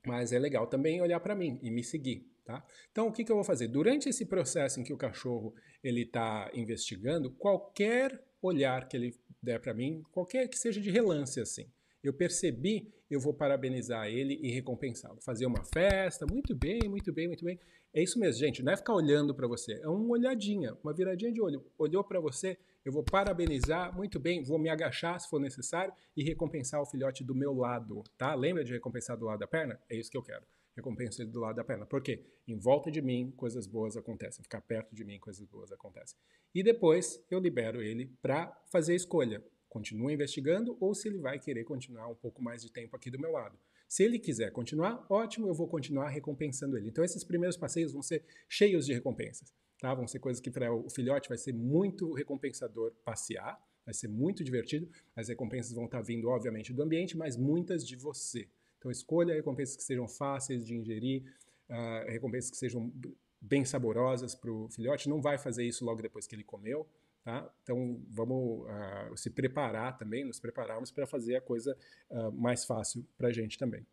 mas é legal também olhar para mim e me seguir, tá? Então, o que eu vou fazer? Durante esse processo em que o cachorro está investigando, qualquer olhar que ele der para mim, qualquer que seja de relance assim, eu percebi, eu vou parabenizar ele e recompensá-lo. Fazer uma festa, muito bem, muito bem, muito bem. É isso mesmo, gente, não é ficar olhando para você, é uma olhadinha, uma viradinha de olho. Olhou para você, eu vou parabenizar, muito bem, vou me agachar se for necessário e recompensar o filhote do meu lado, tá? Lembra de recompensar do lado da perna? É isso que eu quero, recompensa ele do lado da perna. Por quê? Em volta de mim, coisas boas acontecem, ficar perto de mim, coisas boas acontecem. E depois eu libero ele para fazer a escolha, continua investigando ou se ele vai querer continuar um pouco mais de tempo aqui do meu lado. Se ele quiser continuar, ótimo, eu vou continuar recompensando ele. Então, esses primeiros passeios vão ser cheios de recompensas, tá? Vão ser coisas que para o filhote vai ser muito recompensador passear, vai ser muito divertido. As recompensas vão estar vindo, obviamente, do ambiente, mas muitas de você. Então, escolha recompensas que sejam fáceis de ingerir, recompensas que sejam bem saborosas para o filhote. Não vai fazer isso logo depois que ele comeu, tá? Então, vamos se preparar também, nos prepararmos para fazer a coisa mais fácil para a gente também.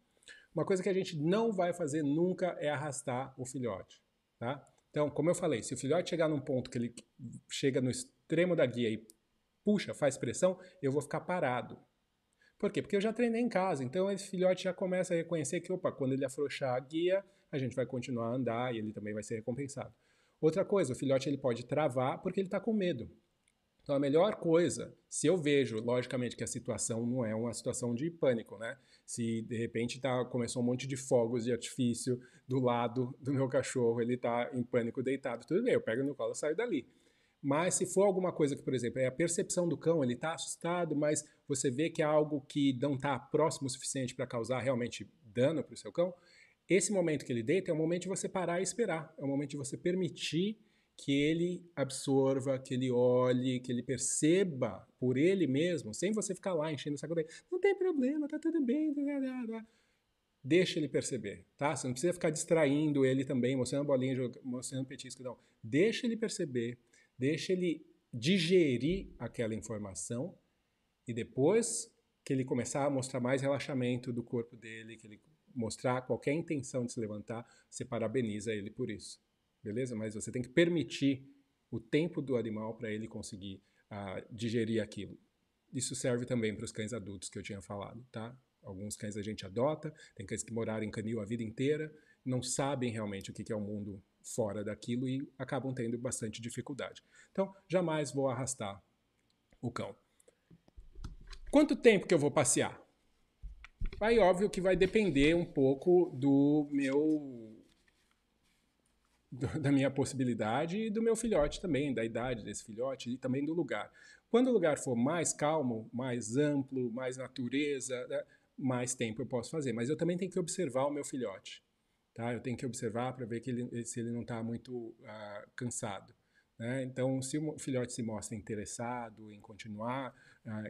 Uma coisa que a gente não vai fazer nunca é arrastar o filhote, tá? Então, como eu falei, se o filhote chegar num ponto que ele chega no extremo da guia e puxa, faz pressão, eu vou ficar parado. Por quê? Porque eu já treinei em casa, então esse filhote já começa a reconhecer que, opa, quando ele afrouxar a guia, a gente vai continuar a andar e ele também vai ser recompensado. Outra coisa, o filhote ele pode travar porque ele está com medo. Então a melhor coisa, se eu vejo, logicamente, que a situação não é uma situação de pânico, né? Se de repente começou um monte de fogos de artifício do lado do meu cachorro, ele está em pânico deitado, tudo bem, eu pego no colo e saio dali. Mas se for alguma coisa que, por exemplo, é a percepção do cão, ele está assustado, mas você vê que é algo que não está próximo o suficiente para causar realmente dano para o seu cão, esse momento que ele deita é o momento de você parar e esperar, é o momento de você permitir que ele absorva, que ele olhe, que ele perceba por ele mesmo, sem você ficar lá enchendo o saco dele. Não tem problema, tá tudo bem. Deixa ele perceber, tá? Você não precisa ficar distraindo ele também, mostrando bolinha, mostrando petisco, não. Deixa ele perceber, deixa ele digerir aquela informação e depois que ele começar a mostrar mais relaxamento do corpo dele, que ele mostrar qualquer intenção de se levantar, você parabeniza ele por isso, beleza? Mas você tem que permitir o tempo do animal para ele conseguir digerir aquilo. Isso serve também para os cães adultos que eu tinha falado, tá? Alguns cães a gente adota, tem cães que moraram em canil a vida inteira, não sabem realmente o que é o mundo fora daquilo e acabam tendo bastante dificuldade. Então, jamais vou arrastar o cão. Quanto tempo que eu vou passear? Aí, óbvio que vai depender um pouco do da minha possibilidade e do meu filhote também, da idade desse filhote e também do lugar. Quando o lugar for mais calmo, mais amplo, mais natureza, né, mais tempo eu posso fazer. Mas eu também tenho que observar o meu filhote, tá? Eu tenho que observar para ver que se ele não está muito cansado, né? Então, se o filhote se mostra interessado em continuar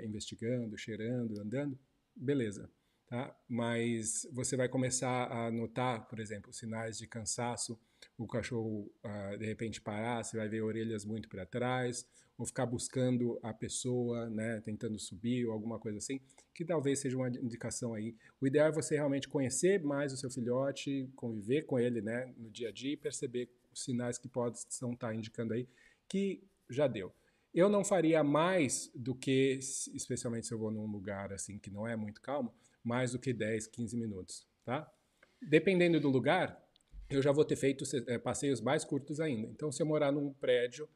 investigando, cheirando, andando, beleza, tá? Mas você vai começar a notar, por exemplo, sinais de cansaço, o cachorro de repente parar, você vai ver orelhas muito para trás, ou ficar buscando a pessoa, né, tentando subir ou alguma coisa assim, que talvez seja uma indicação aí. O ideal é você realmente conhecer mais o seu filhote, conviver com ele, né, no dia a dia e perceber os sinais que possam estar indicando aí que já deu. Eu não faria mais do que, especialmente se eu vou num lugar assim que não é muito calmo, mais do que 10, 15 minutos, tá? Dependendo do lugar, eu já vou ter feito passeios mais curtos ainda. Então, se eu morar num prédio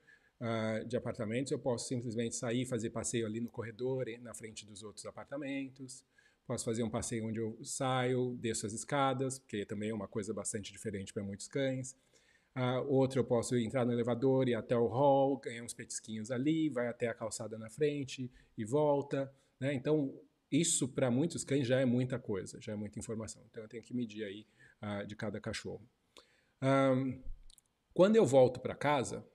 de apartamentos, eu posso simplesmente sair, fazer passeio ali no corredor, na frente dos outros apartamentos. Posso fazer um passeio onde eu saio, desço as escadas, porque também é uma coisa bastante diferente para muitos cães. Outro, eu posso entrar no elevador, ir até o hall, ganhar uns petisquinhos ali, vai até a calçada na frente e volta, né? Então, isso para muitos cães já é muita coisa, já é muita informação. Então eu tenho que medir aí de cada cachorro. Quando eu volto para casa,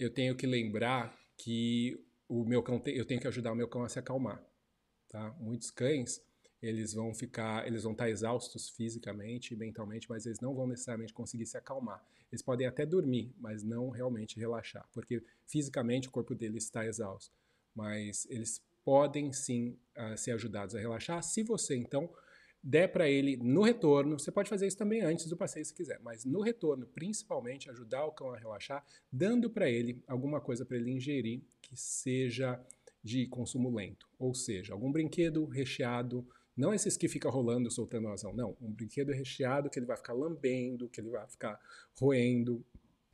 eu tenho que lembrar que o meu cão eu tenho que ajudar o meu cão a se acalmar, tá? Muitos cães, eles vão estar exaustos fisicamente e mentalmente, mas eles não vão necessariamente conseguir se acalmar. Eles podem até dormir, mas não realmente relaxar, porque fisicamente o corpo deles está exausto, mas eles podem sim ser ajudados a relaxar. Se você, então, der para ele no retorno, você pode fazer isso também antes do passeio se quiser, mas no retorno, principalmente, ajudar o cão a relaxar, dando para ele alguma coisa para ele ingerir que seja de consumo lento, ou seja, algum brinquedo recheado, não esses que fica rolando, soltando razão, não, um brinquedo recheado que ele vai ficar lambendo, que ele vai ficar roendo,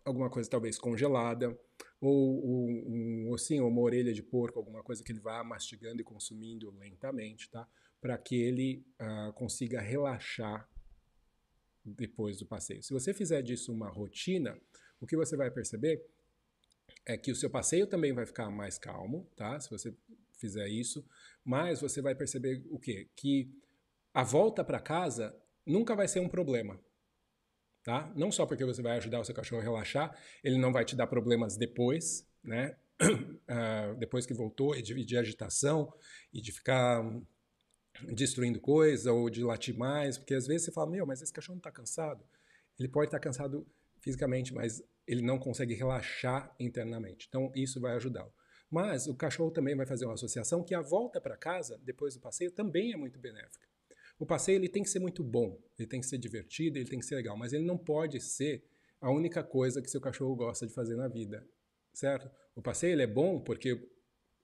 alguma coisa talvez congelada, ou um ossinho, uma orelha de porco, alguma coisa que ele vá mastigando e consumindo lentamente, tá? Para que ele consiga relaxar depois do passeio. Se você fizer disso uma rotina, o que você vai perceber é que o seu passeio também vai ficar mais calmo, tá? Se você fizer isso, mas você vai perceber o quê? Que a volta para casa nunca vai ser um problema. Tá? Não só porque você vai ajudar o seu cachorro a relaxar, ele não vai te dar problemas depois, né? Depois que voltou, de agitação e de ficar destruindo coisa ou de latir mais, porque às vezes você fala, meu, mas esse cachorro não está cansado? Ele pode estar cansado fisicamente, mas ele não consegue relaxar internamente, então isso vai ajudá-lo. Mas o cachorro também vai fazer uma associação que a volta para casa, depois do passeio, também é muito benéfica. O passeio ele tem que ser muito bom, ele tem que ser divertido, ele tem que ser legal, mas ele não pode ser a única coisa que seu cachorro gosta de fazer na vida, certo? O passeio ele é bom porque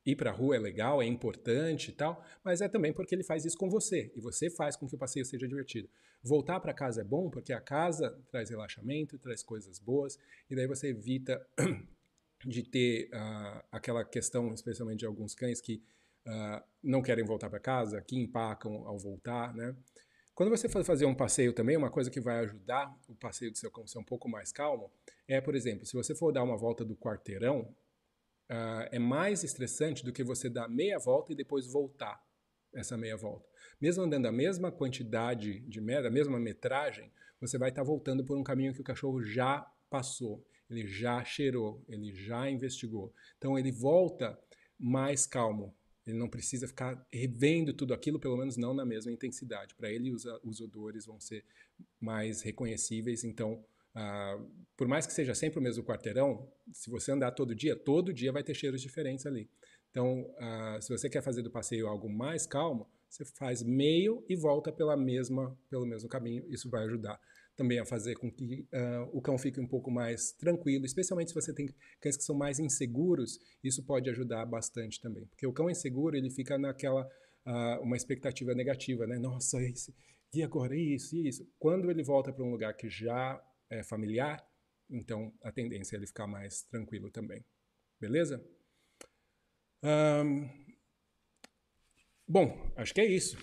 ir para a rua é legal, é importante e tal, mas é também porque ele faz isso com você, e você faz com que o passeio seja divertido. Voltar para casa é bom porque a casa traz relaxamento, traz coisas boas, e daí você evita de ter aquela questão, especialmente de alguns cães que não querem voltar para casa, que empacam ao voltar, né? Quando você for fazer um passeio também, uma coisa que vai ajudar o passeio do seu cão a ser um pouco mais calmo é, por exemplo, se você for dar uma volta do quarteirão, é mais estressante do que você dar meia volta e depois voltar essa meia volta. Mesmo andando a mesma quantidade de a mesma metragem, você vai estar voltando por um caminho que o cachorro já passou. ele já cheirou, ele já investigou. Então ele volta mais calmo. Ele não precisa ficar revendo tudo aquilo, pelo menos não na mesma intensidade. Para ele, os odores vão ser mais reconhecíveis. Então, por mais que seja sempre o mesmo quarteirão, se você andar todo dia vai ter cheiros diferentes ali. Então, se você quer fazer do passeio algo mais calmo, você faz meio e volta pelo mesmo caminho. Isso vai ajudar também a fazer com que o cão fique um pouco mais tranquilo, especialmente se você tem cães que são mais inseguros, isso pode ajudar bastante também. Porque o cão inseguro, ele fica naquela, uma expectativa negativa, né? Nossa, e agora isso, e isso? Quando ele volta para um lugar que já é familiar, então a tendência é ele ficar mais tranquilo também. Beleza? Bom, acho que é isso.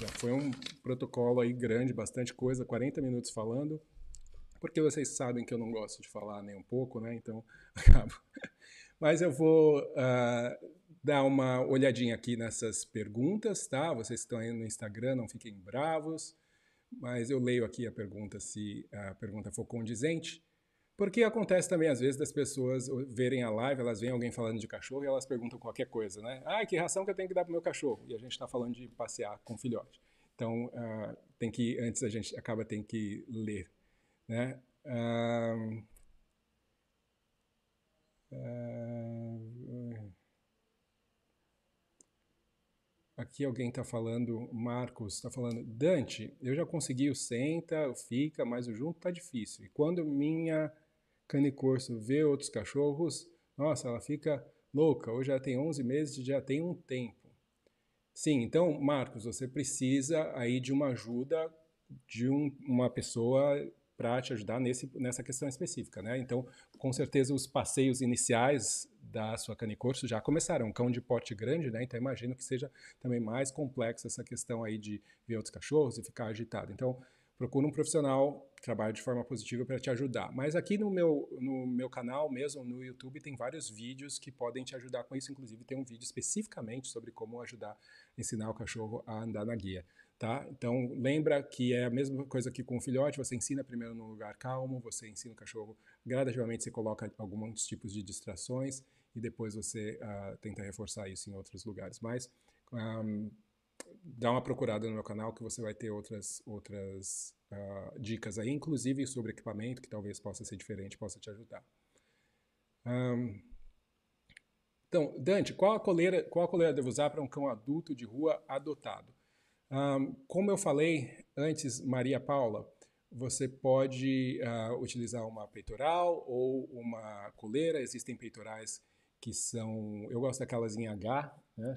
Já foi um protocolo aí grande, bastante coisa, 40 minutos falando, porque vocês sabem que eu não gosto de falar nem um pouco, né? Então, acabo. Mas eu vou dar uma olhadinha aqui nessas perguntas, tá? Vocês que estão aí no Instagram, não fiquem bravos, mas eu leio aqui a pergunta, se a pergunta for condizente, porque acontece também, às vezes, das pessoas verem a live, elas veem alguém falando de cachorro e elas perguntam qualquer coisa, né? Ah, que ração que eu tenho que dar pro meu cachorro? E a gente está falando de passear com filhote. Então, tem que, antes a gente acaba tem que ler, né? Aqui alguém está falando, Marcos está falando, Dante, eu já consegui o senta, o fica, mas o junto tá difícil. E quando minha canicorso vê outros cachorros, nossa, ela fica louca, hoje já tem 11 meses, já tem um tempo. Sim, então, Marcos, você precisa aí de uma ajuda de uma pessoa para te ajudar nessa questão específica, né? Então, com certeza, os passeios iniciais da sua canicorso já começaram. Um cão de porte grande, né? Então, imagino que seja também mais complexa essa questão aí de ver outros cachorros e ficar agitado. Então, procura um profissional, trabalhe de forma positiva para te ajudar. Mas aqui no meu canal mesmo, no YouTube, tem vários vídeos que podem te ajudar com isso. Inclusive, tem um vídeo especificamente sobre como ajudar, ensinar o cachorro a andar na guia, tá? Então, lembra que é a mesma coisa que com o filhote. Você ensina primeiro num lugar calmo, você ensina o cachorro, gradativamente você coloca alguns tipos de distrações e depois você tenta reforçar isso em outros lugares. Mas... dá uma procurada no meu canal que você vai ter outras dicas aí, inclusive sobre equipamento, que talvez possa ser diferente, possa te ajudar. Então, Dante, qual a coleira devo usar para um cão adulto de rua adotado? Como eu falei antes, Maria Paula, você pode utilizar uma peitoral ou uma coleira, existem peitorais que são, eu gosto daquelas em H, né?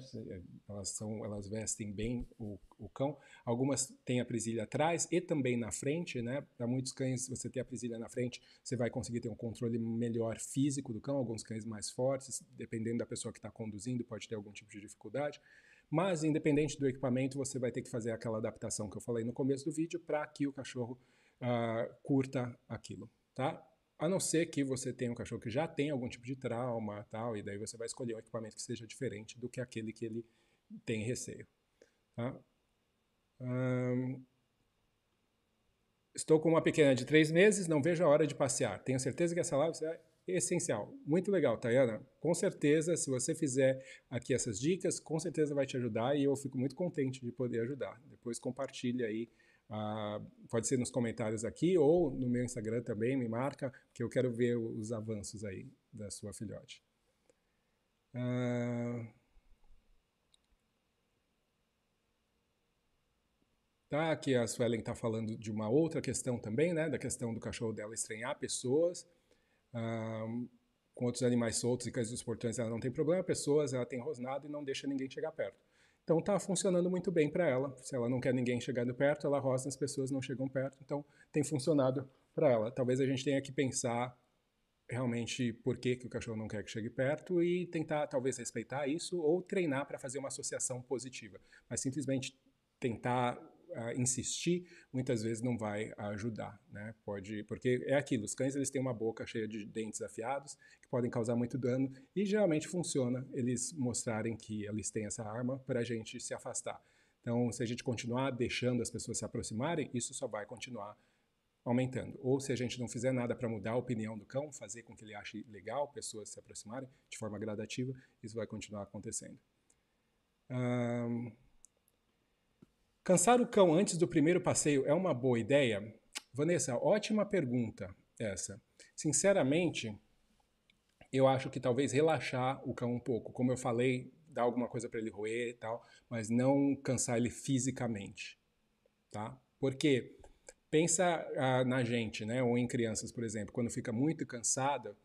Elas vestem bem o cão. Algumas têm a presilha atrás e também na frente, né? Para muitos cães, você ter a presilha na frente, você vai conseguir ter um controle melhor físico do cão, alguns cães mais fortes, dependendo da pessoa que está conduzindo, pode ter algum tipo de dificuldade. Mas, independente do equipamento, você vai ter que fazer aquela adaptação que eu falei no começo do vídeo para que o cachorro curta aquilo, tá? A não ser que você tenha um cachorro que já tem algum tipo de trauma, tal, e daí você vai escolher um equipamento que seja diferente do que aquele que ele tem receio. Tá? Estou com uma pequena de 3 meses, não vejo a hora de passear. Tenho certeza que essa live será essencial. Muito legal, Tayana. Com certeza, se você fizer aqui essas dicas, com certeza vai te ajudar e eu fico muito contente de poder ajudar. Depois compartilha aí. Pode ser nos comentários aqui ou no meu Instagram também, me marca, que eu quero ver os avanços aí da sua filhote. Tá, aqui a Suelen está falando de uma outra questão também, né, da questão do cachorro dela estranhar pessoas. Com outros animais soltos e cães dos portões ela não tem problema, pessoas ela tem rosnado e não deixa ninguém chegar perto. Então está funcionando muito bem para ela. Se ela não quer ninguém chegando perto, ela rosna, as pessoas não chegam perto. Então tem funcionado para ela. Talvez a gente tenha que pensar realmente por que que o cachorro não quer que chegue perto e tentar talvez respeitar isso ou treinar para fazer uma associação positiva. Mas simplesmente tentar insistir muitas vezes não vai ajudar, né? Porque é aquilo, os cães eles têm uma boca cheia de dentes afiados que podem causar muito dano e geralmente funciona eles mostrarem que eles têm essa arma para a gente se afastar. Então, se a gente continuar deixando as pessoas se aproximarem, isso só vai continuar aumentando. Ou se a gente não fizer nada para mudar a opinião do cão, fazer com que ele ache legal pessoas se aproximarem de forma gradativa, isso vai continuar acontecendo. Cansar o cão antes do primeiro passeio é uma boa ideia? Vanessa, ótima pergunta essa. Sinceramente, eu acho que talvez relaxar o cão um pouco. Como eu falei, dar alguma coisa para ele roer e tal, mas não cansar ele fisicamente, tá? Porque pensa na gente, né? Ou em crianças, por exemplo, quando fica muito cansada,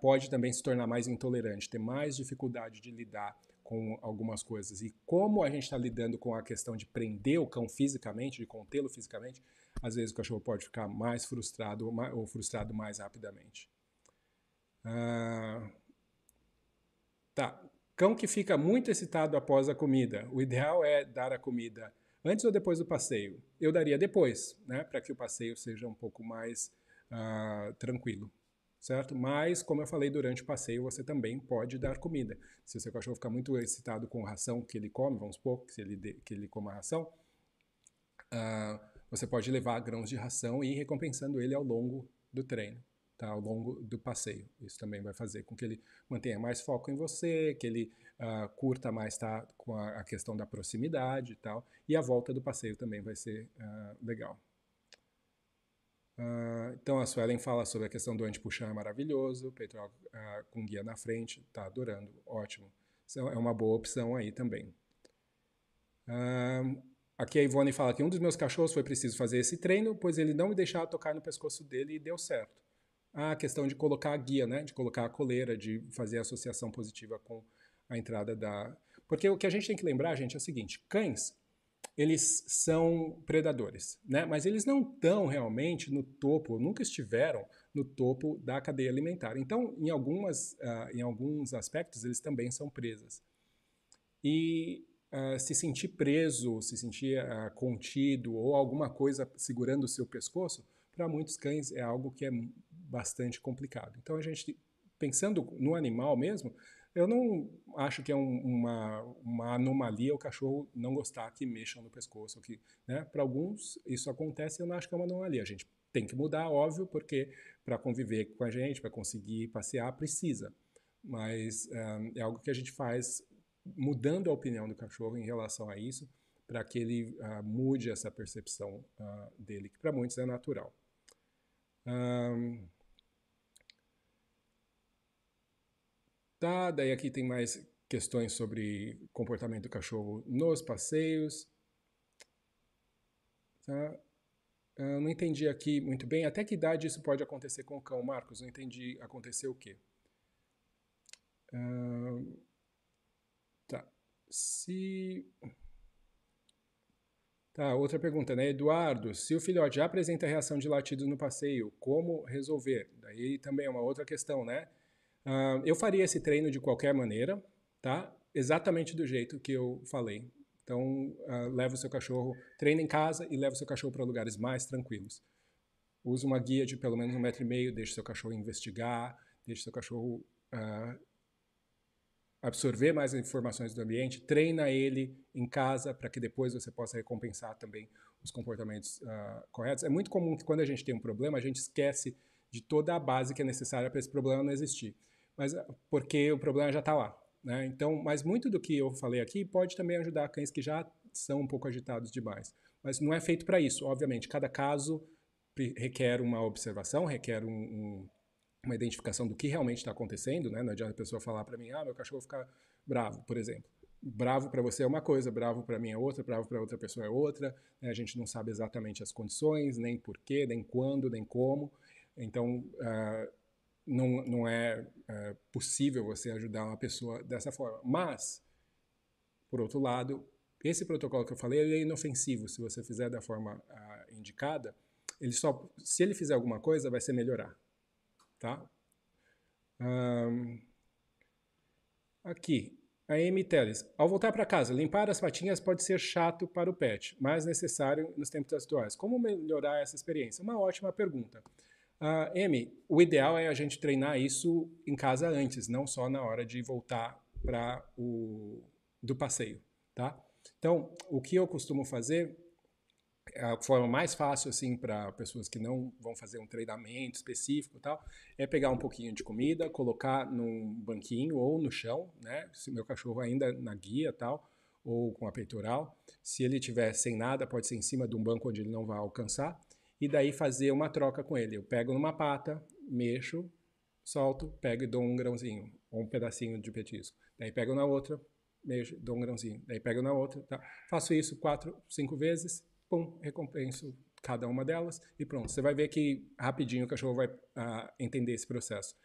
pode também se tornar mais intolerante, ter mais dificuldade de lidar com algumas coisas. E como a gente está lidando com a questão de prender o cão fisicamente, de contê-lo fisicamente, às vezes o cachorro pode ficar mais frustrado ou frustrado mais rapidamente. Tá. Cão que fica muito excitado após a comida. O ideal é dar a comida antes ou depois do passeio? Eu daria depois, né? Para que o passeio seja um pouco mais tranquilo, certo? Mas, como eu falei, durante o passeio você também pode dar comida. Se o seu cachorro ficar muito excitado com a ração que ele come, vamos supor que ele coma a ração, você pode levar grãos de ração e ir recompensando ele ao longo do treino. Tá, ao longo do passeio. Isso também vai fazer com que ele mantenha mais foco em você, que ele curta mais com a questão da proximidade e tal. E a volta do passeio também vai ser legal. Então a Suelen fala sobre a questão do antepuxão, é maravilhoso. Peitoral com guia na frente, tá adorando, ótimo. Então, é uma boa opção aí também. Aqui a Ivone fala que um dos meus cachorros foi preciso fazer esse treino, pois ele não me deixava tocar no pescoço dele e deu certo. A questão de colocar a guia, né? De colocar a coleira, de fazer a associação positiva com a entrada da... Porque o que a gente tem que lembrar, gente, é o seguinte, cães, eles são predadores, né? Mas eles não estão realmente no topo, nunca estiveram no topo da cadeia alimentar. Então, em alguns aspectos, eles também são presas. E se sentir preso, se sentir contido ou alguma coisa segurando o seu pescoço, para muitos cães é algo que é bastante complicado. Então, a gente, pensando no animal mesmo, eu não acho que é uma anomalia o cachorro não gostar que mexam no pescoço. Que, né? Para alguns, isso acontece, eu não acho que é uma anomalia. A gente tem que mudar, óbvio, porque para conviver com a gente, para conseguir passear, precisa. Mas é algo que a gente faz mudando a opinião do cachorro em relação a isso, para que ele mude essa percepção dele, que para muitos é natural. Tá, daí aqui tem mais questões sobre comportamento do cachorro nos passeios. Tá? Não entendi aqui muito bem. Até que idade isso pode acontecer com o cão, Marcos? Não entendi acontecer o quê? Tá. Tá, outra pergunta, né? Eduardo, se o filhote já apresenta reação de latidos no passeio, como resolver? Daí também é uma outra questão, né? Eu faria esse treino de qualquer maneira, tá? Exatamente do jeito que eu falei. Então, leva o seu cachorro, treina em casa e leva o seu cachorro para lugares mais tranquilos. Usa uma guia de pelo menos 1,5 m, deixa o seu cachorro investigar, deixa o seu cachorro absorver mais informações do ambiente, treina ele em casa para que depois você possa recompensar também os comportamentos corretos. É muito comum que quando a gente tem um problema, a gente esquece de toda a base que é necessária para esse problema não existir, mas porque o problema já está lá, né? Então, mas muito do que eu falei aqui pode também ajudar cães que já são um pouco agitados demais, mas não é feito para isso, obviamente. Cada caso requer uma observação, requer uma identificação do que realmente está acontecendo, né? Não adianta a pessoa falar para mim, ah, meu cachorro fica bravo, por exemplo. Bravo para você é uma coisa, bravo para mim é outra, bravo para outra pessoa é outra, né? A gente não sabe exatamente as condições, nem porquê, nem quando, nem como. Então, não é possível você ajudar uma pessoa dessa forma. Mas, por outro lado, esse protocolo que eu falei, ele é inofensivo. Se você fizer da forma indicada, se ele fizer alguma coisa, vai ser melhorar. Tá? Aqui, a Amy Teles. Ao voltar para casa, limpar as patinhas pode ser chato para o pet, mas necessário nos tempos atuais. Como melhorar essa experiência? Uma ótima pergunta. Amy, o ideal é a gente treinar isso em casa antes, não só na hora de voltar do passeio. Tá? Então, o que eu costumo fazer a forma mais fácil assim para pessoas que não vão fazer um treinamento específico e tal, é pegar um pouquinho de comida, colocar num banquinho ou no chão, né? Se meu cachorro ainda na guia e tal, ou com a peitoral. Se ele tiver sem nada, pode ser em cima de um banco onde ele não vai alcançar. E daí fazer uma troca com ele. Eu pego numa pata, mexo, solto, pego e dou um grãozinho, ou um pedacinho de petisco. Daí pego na outra, mexo, dou um grãozinho. Daí pego na outra, tá? Faço isso 4, 5 vezes, pum, recompenso cada uma delas e pronto. Você vai ver que rapidinho o cachorro vai entender esse processo.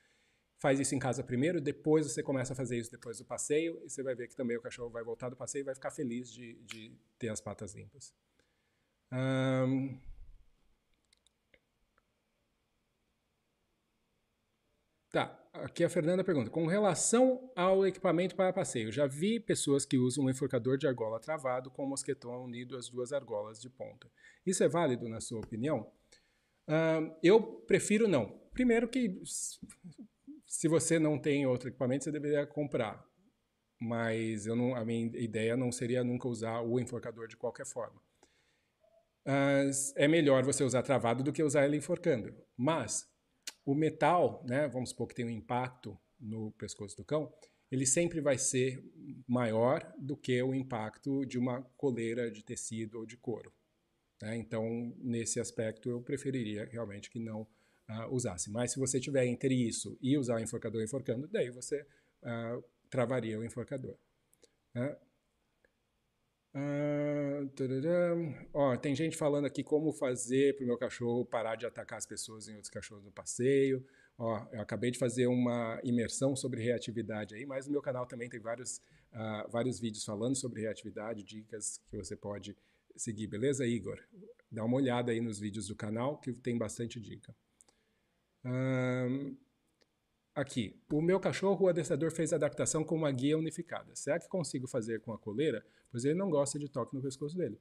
Faz isso em casa primeiro, depois você começa a fazer isso depois do passeio, e você vai ver que também o cachorro vai voltar do passeio e vai ficar feliz de ter as patas limpas. Tá, aqui a Fernanda pergunta, com relação ao equipamento para passeio, já vi pessoas que usam um enforcador de argola travado com um mosquetão unido às duas argolas de ponta. Isso é válido na sua opinião? Eu prefiro não. Primeiro que se você não tem outro equipamento, você deveria comprar. Mas eu não, a minha ideia não seria nunca usar o enforcador de qualquer forma. É melhor você usar travado do que usar ele enforcando. Mas o metal, né, vamos supor que tem um impacto no pescoço do cão, ele sempre vai ser maior do que o impacto de uma coleira de tecido ou de couro. Né? Então, nesse aspecto, eu preferiria realmente que não usasse. Mas se você tiver entre isso e usar o enforcador enforcando, daí você travaria o enforcador. Né? Ó, tem gente falando aqui como fazer para o meu cachorro parar de atacar as pessoas em outros cachorros no passeio. Ó, eu acabei de fazer uma imersão sobre reatividade aí, mas no meu canal também tem vários vídeos falando sobre reatividade, dicas que você pode seguir, beleza, Igor? Dá uma olhada aí nos vídeos do canal que tem bastante dica. Aqui, o meu cachorro, o adestrador fez a adaptação com uma guia unificada. Será que consigo fazer com a coleira? Pois ele não gosta de toque no pescoço dele.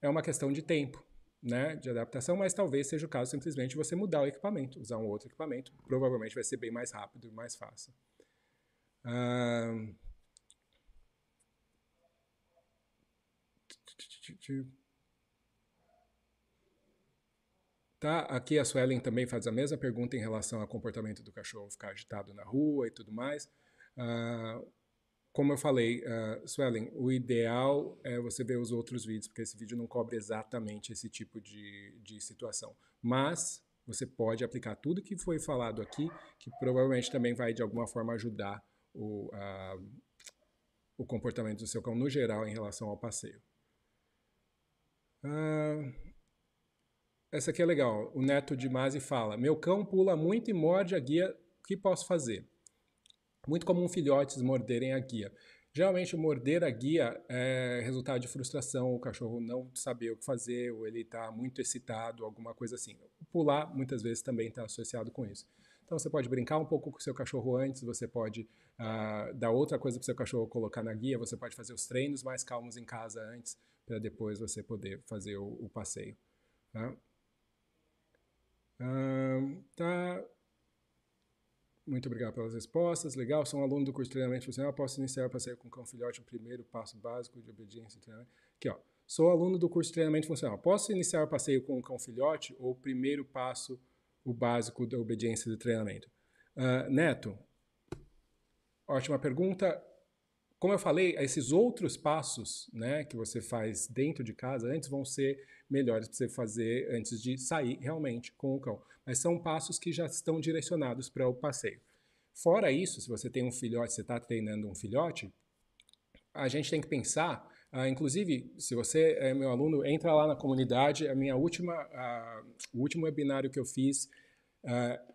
É uma questão de tempo, né, de adaptação, mas talvez seja o caso simplesmente você mudar o equipamento, usar um outro equipamento. Provavelmente vai ser bem mais rápido e mais fácil. Tá, aqui a Suelen também faz a mesma pergunta em relação ao comportamento do cachorro ficar agitado na rua e tudo mais. Como eu falei, Suelen, o ideal é você ver os outros vídeos, porque esse vídeo não cobre exatamente esse tipo de situação. Mas você pode aplicar tudo que foi falado aqui, que provavelmente também vai de alguma forma ajudar o comportamento do seu cão no geral em relação ao passeio. Essa aqui é legal. O Neto de Masi fala, meu cão pula muito e morde a guia, o que posso fazer? Muito comum filhotes morderem a guia. Geralmente, morder a guia é resultado de frustração, o cachorro não saber o que fazer, ou ele está muito excitado, alguma coisa assim. Pular, muitas vezes, também está associado com isso. Então, você pode brincar um pouco com o seu cachorro antes, você pode dar outra coisa para o seu cachorro colocar na guia, você pode fazer os treinos mais calmos em casa antes, para depois você poder fazer o passeio. Tá? Tá. Muito obrigado pelas respostas. Legal, sou um aluno do curso de treinamento funcional. Posso iniciar o passeio com cão filhote, o primeiro passo básico de obediência e treinamento. Aqui, ó. Sou aluno do curso de treinamento funcional. Posso iniciar o passeio com cão filhote ou o primeiro passo, o básico da obediência e treinamento? Neto, ótima pergunta. Como eu falei, esses outros passos, né, que você faz dentro de casa antes vão ser melhores para você fazer antes de sair realmente com o cão. Mas são passos que já estão direcionados para o passeio. Fora isso, se você tem um filhote, você está treinando um filhote, a gente tem que pensar, inclusive, se você é meu aluno, entra lá na comunidade. O último webinário que eu fiz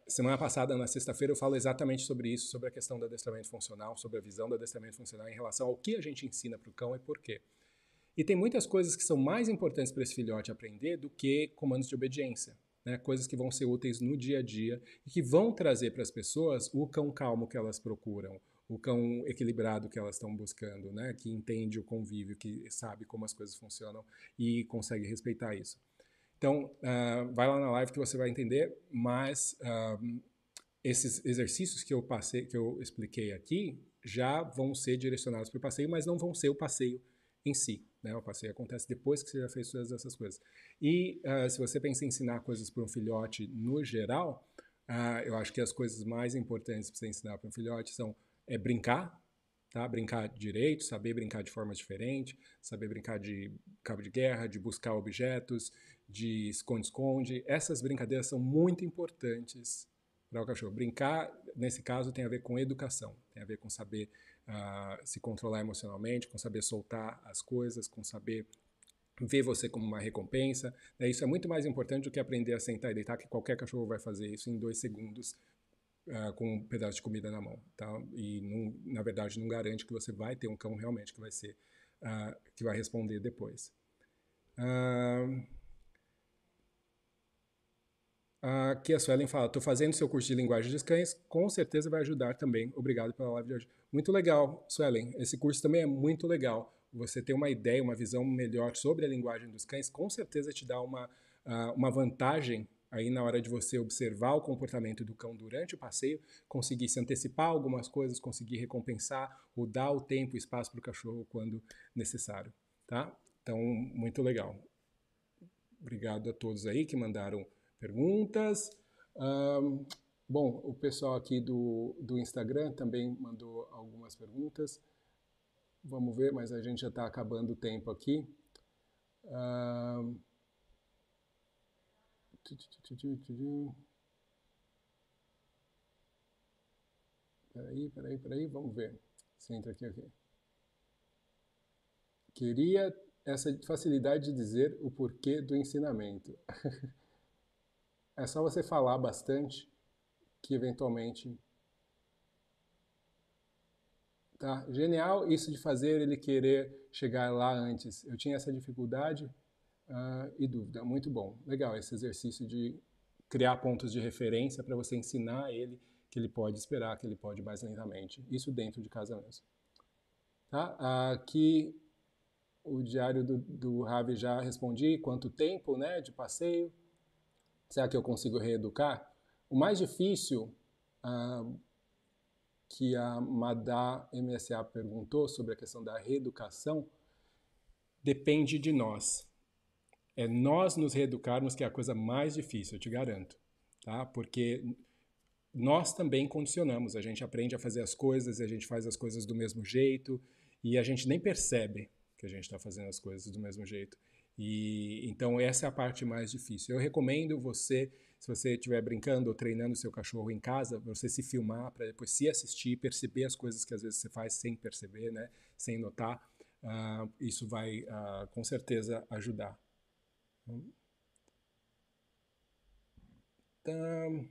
semana passada, na sexta-feira, eu falo exatamente sobre isso, sobre a questão do adestramento funcional, sobre a visão do adestramento funcional em relação ao que a gente ensina para o cão e por quê. E tem muitas coisas que são mais importantes para esse filhote aprender do que comandos de obediência, né? Coisas que vão ser úteis no dia a dia e que vão trazer para as pessoas o cão calmo que elas procuram, o cão equilibrado que elas estão buscando, né? Que entende o convívio, que sabe como as coisas funcionam e consegue respeitar isso. Então, vai lá na live que você vai entender, mas esses exercícios que eu expliquei aqui já vão ser direcionados para o passeio, mas não vão ser o passeio em si. né? O passeio acontece depois que você já fez todas essas coisas. E se você pensa em ensinar coisas para um filhote no geral, eu acho que as coisas mais importantes para você ensinar para um filhote são brincar, tá? Brincar direito, saber brincar de forma diferente, saber brincar de cabo de guerra, de buscar objetos, de esconde-esconde. Essas brincadeiras são muito importantes para o cachorro. Brincar, nesse caso, tem a ver com educação, tem a ver com saber se controlar emocionalmente, com saber soltar as coisas, com saber ver você como uma recompensa. Isso é muito mais importante do que aprender a sentar e deitar, que qualquer cachorro vai fazer isso em 2 segundos com um pedaço de comida na mão. Tá? E, na verdade, não garante que você vai ter um cão realmente que vai ser, que vai responder depois. Aqui a Suelen fala, estou fazendo seu curso de linguagem de cães, com certeza vai ajudar também. Obrigado pela live de hoje. Muito legal, Suelen. Esse curso também é muito legal. Você ter uma ideia, uma visão melhor sobre a linguagem dos cães, com certeza te dá uma vantagem aí na hora de você observar o comportamento do cão durante o passeio, conseguir se antecipar algumas coisas, conseguir recompensar ou dar o tempo e espaço para o cachorro quando necessário. Tá? Então, muito legal. Obrigado a todos aí que mandaram perguntas. Bom, o pessoal aqui do Instagram também mandou algumas perguntas. Vamos ver, mas a gente já está acabando o tempo aqui. Peraí, vamos ver. Você entra aqui. Queria essa facilidade de dizer o porquê do ensinamento. É só você falar bastante que eventualmente... Tá? Genial isso de fazer ele querer chegar lá antes. Eu tinha essa dificuldade e dúvida. Muito bom. Legal esse exercício de criar pontos de referência para você ensinar a ele que ele pode esperar, que ele pode mais lentamente. Isso dentro de casa mesmo. Tá? Aqui o diário do Ravi já respondi. Quanto tempo, né, de passeio? Será que eu consigo reeducar? O mais difícil que a Madá MSA perguntou sobre a questão da reeducação depende de nós. É nós nos reeducarmos que é a coisa mais difícil, eu te garanto. Tá? Porque nós também condicionamos, a gente aprende a fazer as coisas, a gente faz as coisas do mesmo jeito e a gente nem percebe que a gente está fazendo as coisas do mesmo jeito. E, então, essa é a parte mais difícil. Eu recomendo você, se você estiver brincando ou treinando o seu cachorro em casa, você se filmar para depois se assistir, perceber as coisas que às vezes você faz sem perceber, né? Sem notar. Isso vai, com certeza, ajudar. Então...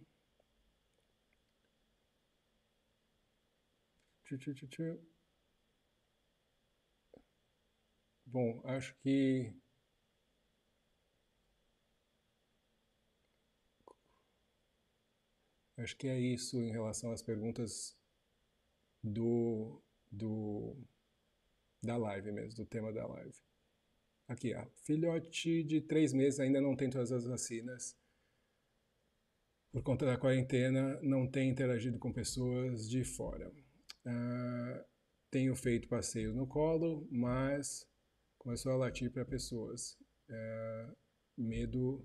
Bom, acho que... Acho que é isso em relação às perguntas da live mesmo, do tema da live. Aqui, filhote de 3 meses ainda não tem todas as vacinas. Por conta da quarentena, não tem interagido com pessoas de fora. Tenho feito passeio no colo, mas começou a latir para pessoas. Medo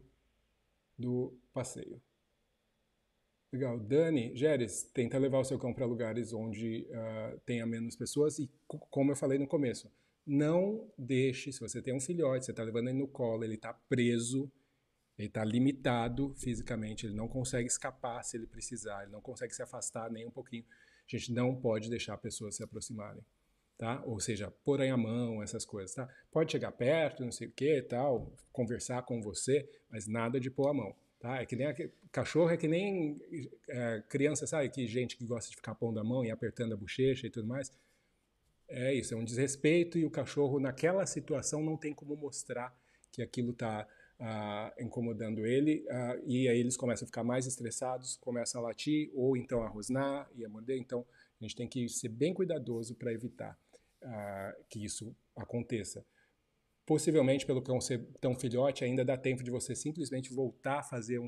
do passeio. Legal. Dani, Geres, tenta levar o seu cão para lugares onde tenha menos pessoas e, como eu falei no começo, não deixe, se você tem um filhote, você está levando ele no colo, ele está preso, ele está limitado fisicamente, ele não consegue escapar se ele precisar, ele não consegue se afastar nem um pouquinho. A gente não pode deixar pessoas se aproximarem, tá? Ou seja, pôr aí a mão, essas coisas, tá? Pode chegar perto, não sei o que, tal, conversar com você, mas nada de pôr a mão. Tá? É que nem cachorro, é que nem criança, sabe? Que gente que gosta de ficar pondo a mão e apertando a bochecha e tudo mais. É isso, é um desrespeito e o cachorro naquela situação não tem como mostrar que aquilo está incomodando ele. E aí eles começam a ficar mais estressados, começam a latir ou então a rosnar e a morder. Então a gente tem que ser bem cuidadoso para evitar que isso aconteça. Possivelmente, pelo cão ser tão filhote, ainda dá tempo de você simplesmente voltar a fazer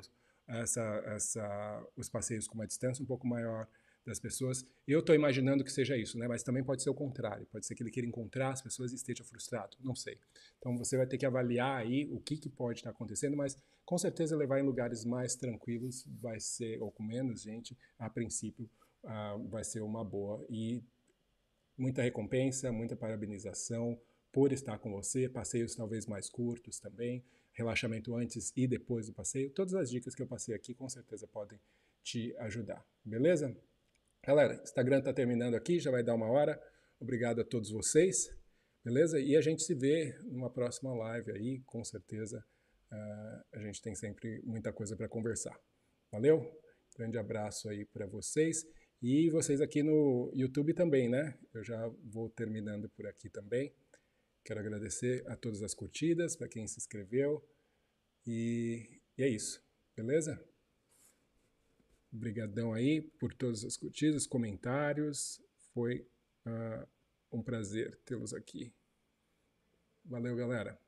os passeios com uma distância um pouco maior, das pessoas. Eu estou imaginando que seja isso, né? Mas também pode ser o contrário. Pode ser que ele queira encontrar as pessoas e esteja frustrado. Não sei. Então você vai ter que avaliar aí o que pode estar acontecendo, mas com certeza levar em lugares mais tranquilos vai ser, ou com menos gente, a princípio, vai ser uma boa. E muita recompensa, muita parabenização por estar com você, passeios talvez mais curtos também, relaxamento antes e depois do passeio. Todas as dicas que eu passei aqui com certeza podem te ajudar, beleza? Galera, o Instagram está terminando aqui, já vai dar 1 hora. Obrigado a todos vocês, beleza? E a gente se vê numa próxima live aí, com certeza a gente tem sempre muita coisa para conversar. Valeu? Grande abraço aí para vocês. E vocês aqui no YouTube também, né? Eu já vou terminando por aqui também. Quero agradecer a todas as curtidas, para quem se inscreveu. E é isso, beleza? Obrigadão aí por todas as curtidas, comentários. Foi um prazer tê-los aqui. Valeu, galera.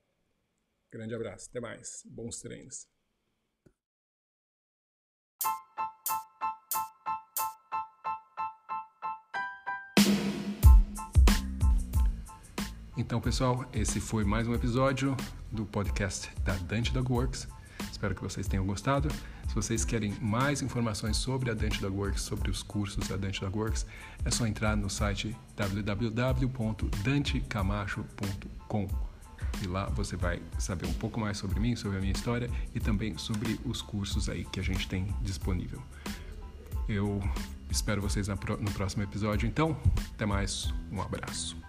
Grande abraço. Até mais. Bons treinos. Então, pessoal, esse foi mais um episódio do podcast da Dante DogWorks. Espero que vocês tenham gostado. Se vocês querem mais informações sobre a Dante DogWorks, sobre os cursos da Dante DogWorks, é só entrar no site www.dantecamacho.com e lá você vai saber um pouco mais sobre mim, sobre a minha história e também sobre os cursos aí que a gente tem disponível. Eu espero vocês no próximo episódio. Então, até mais. Um abraço.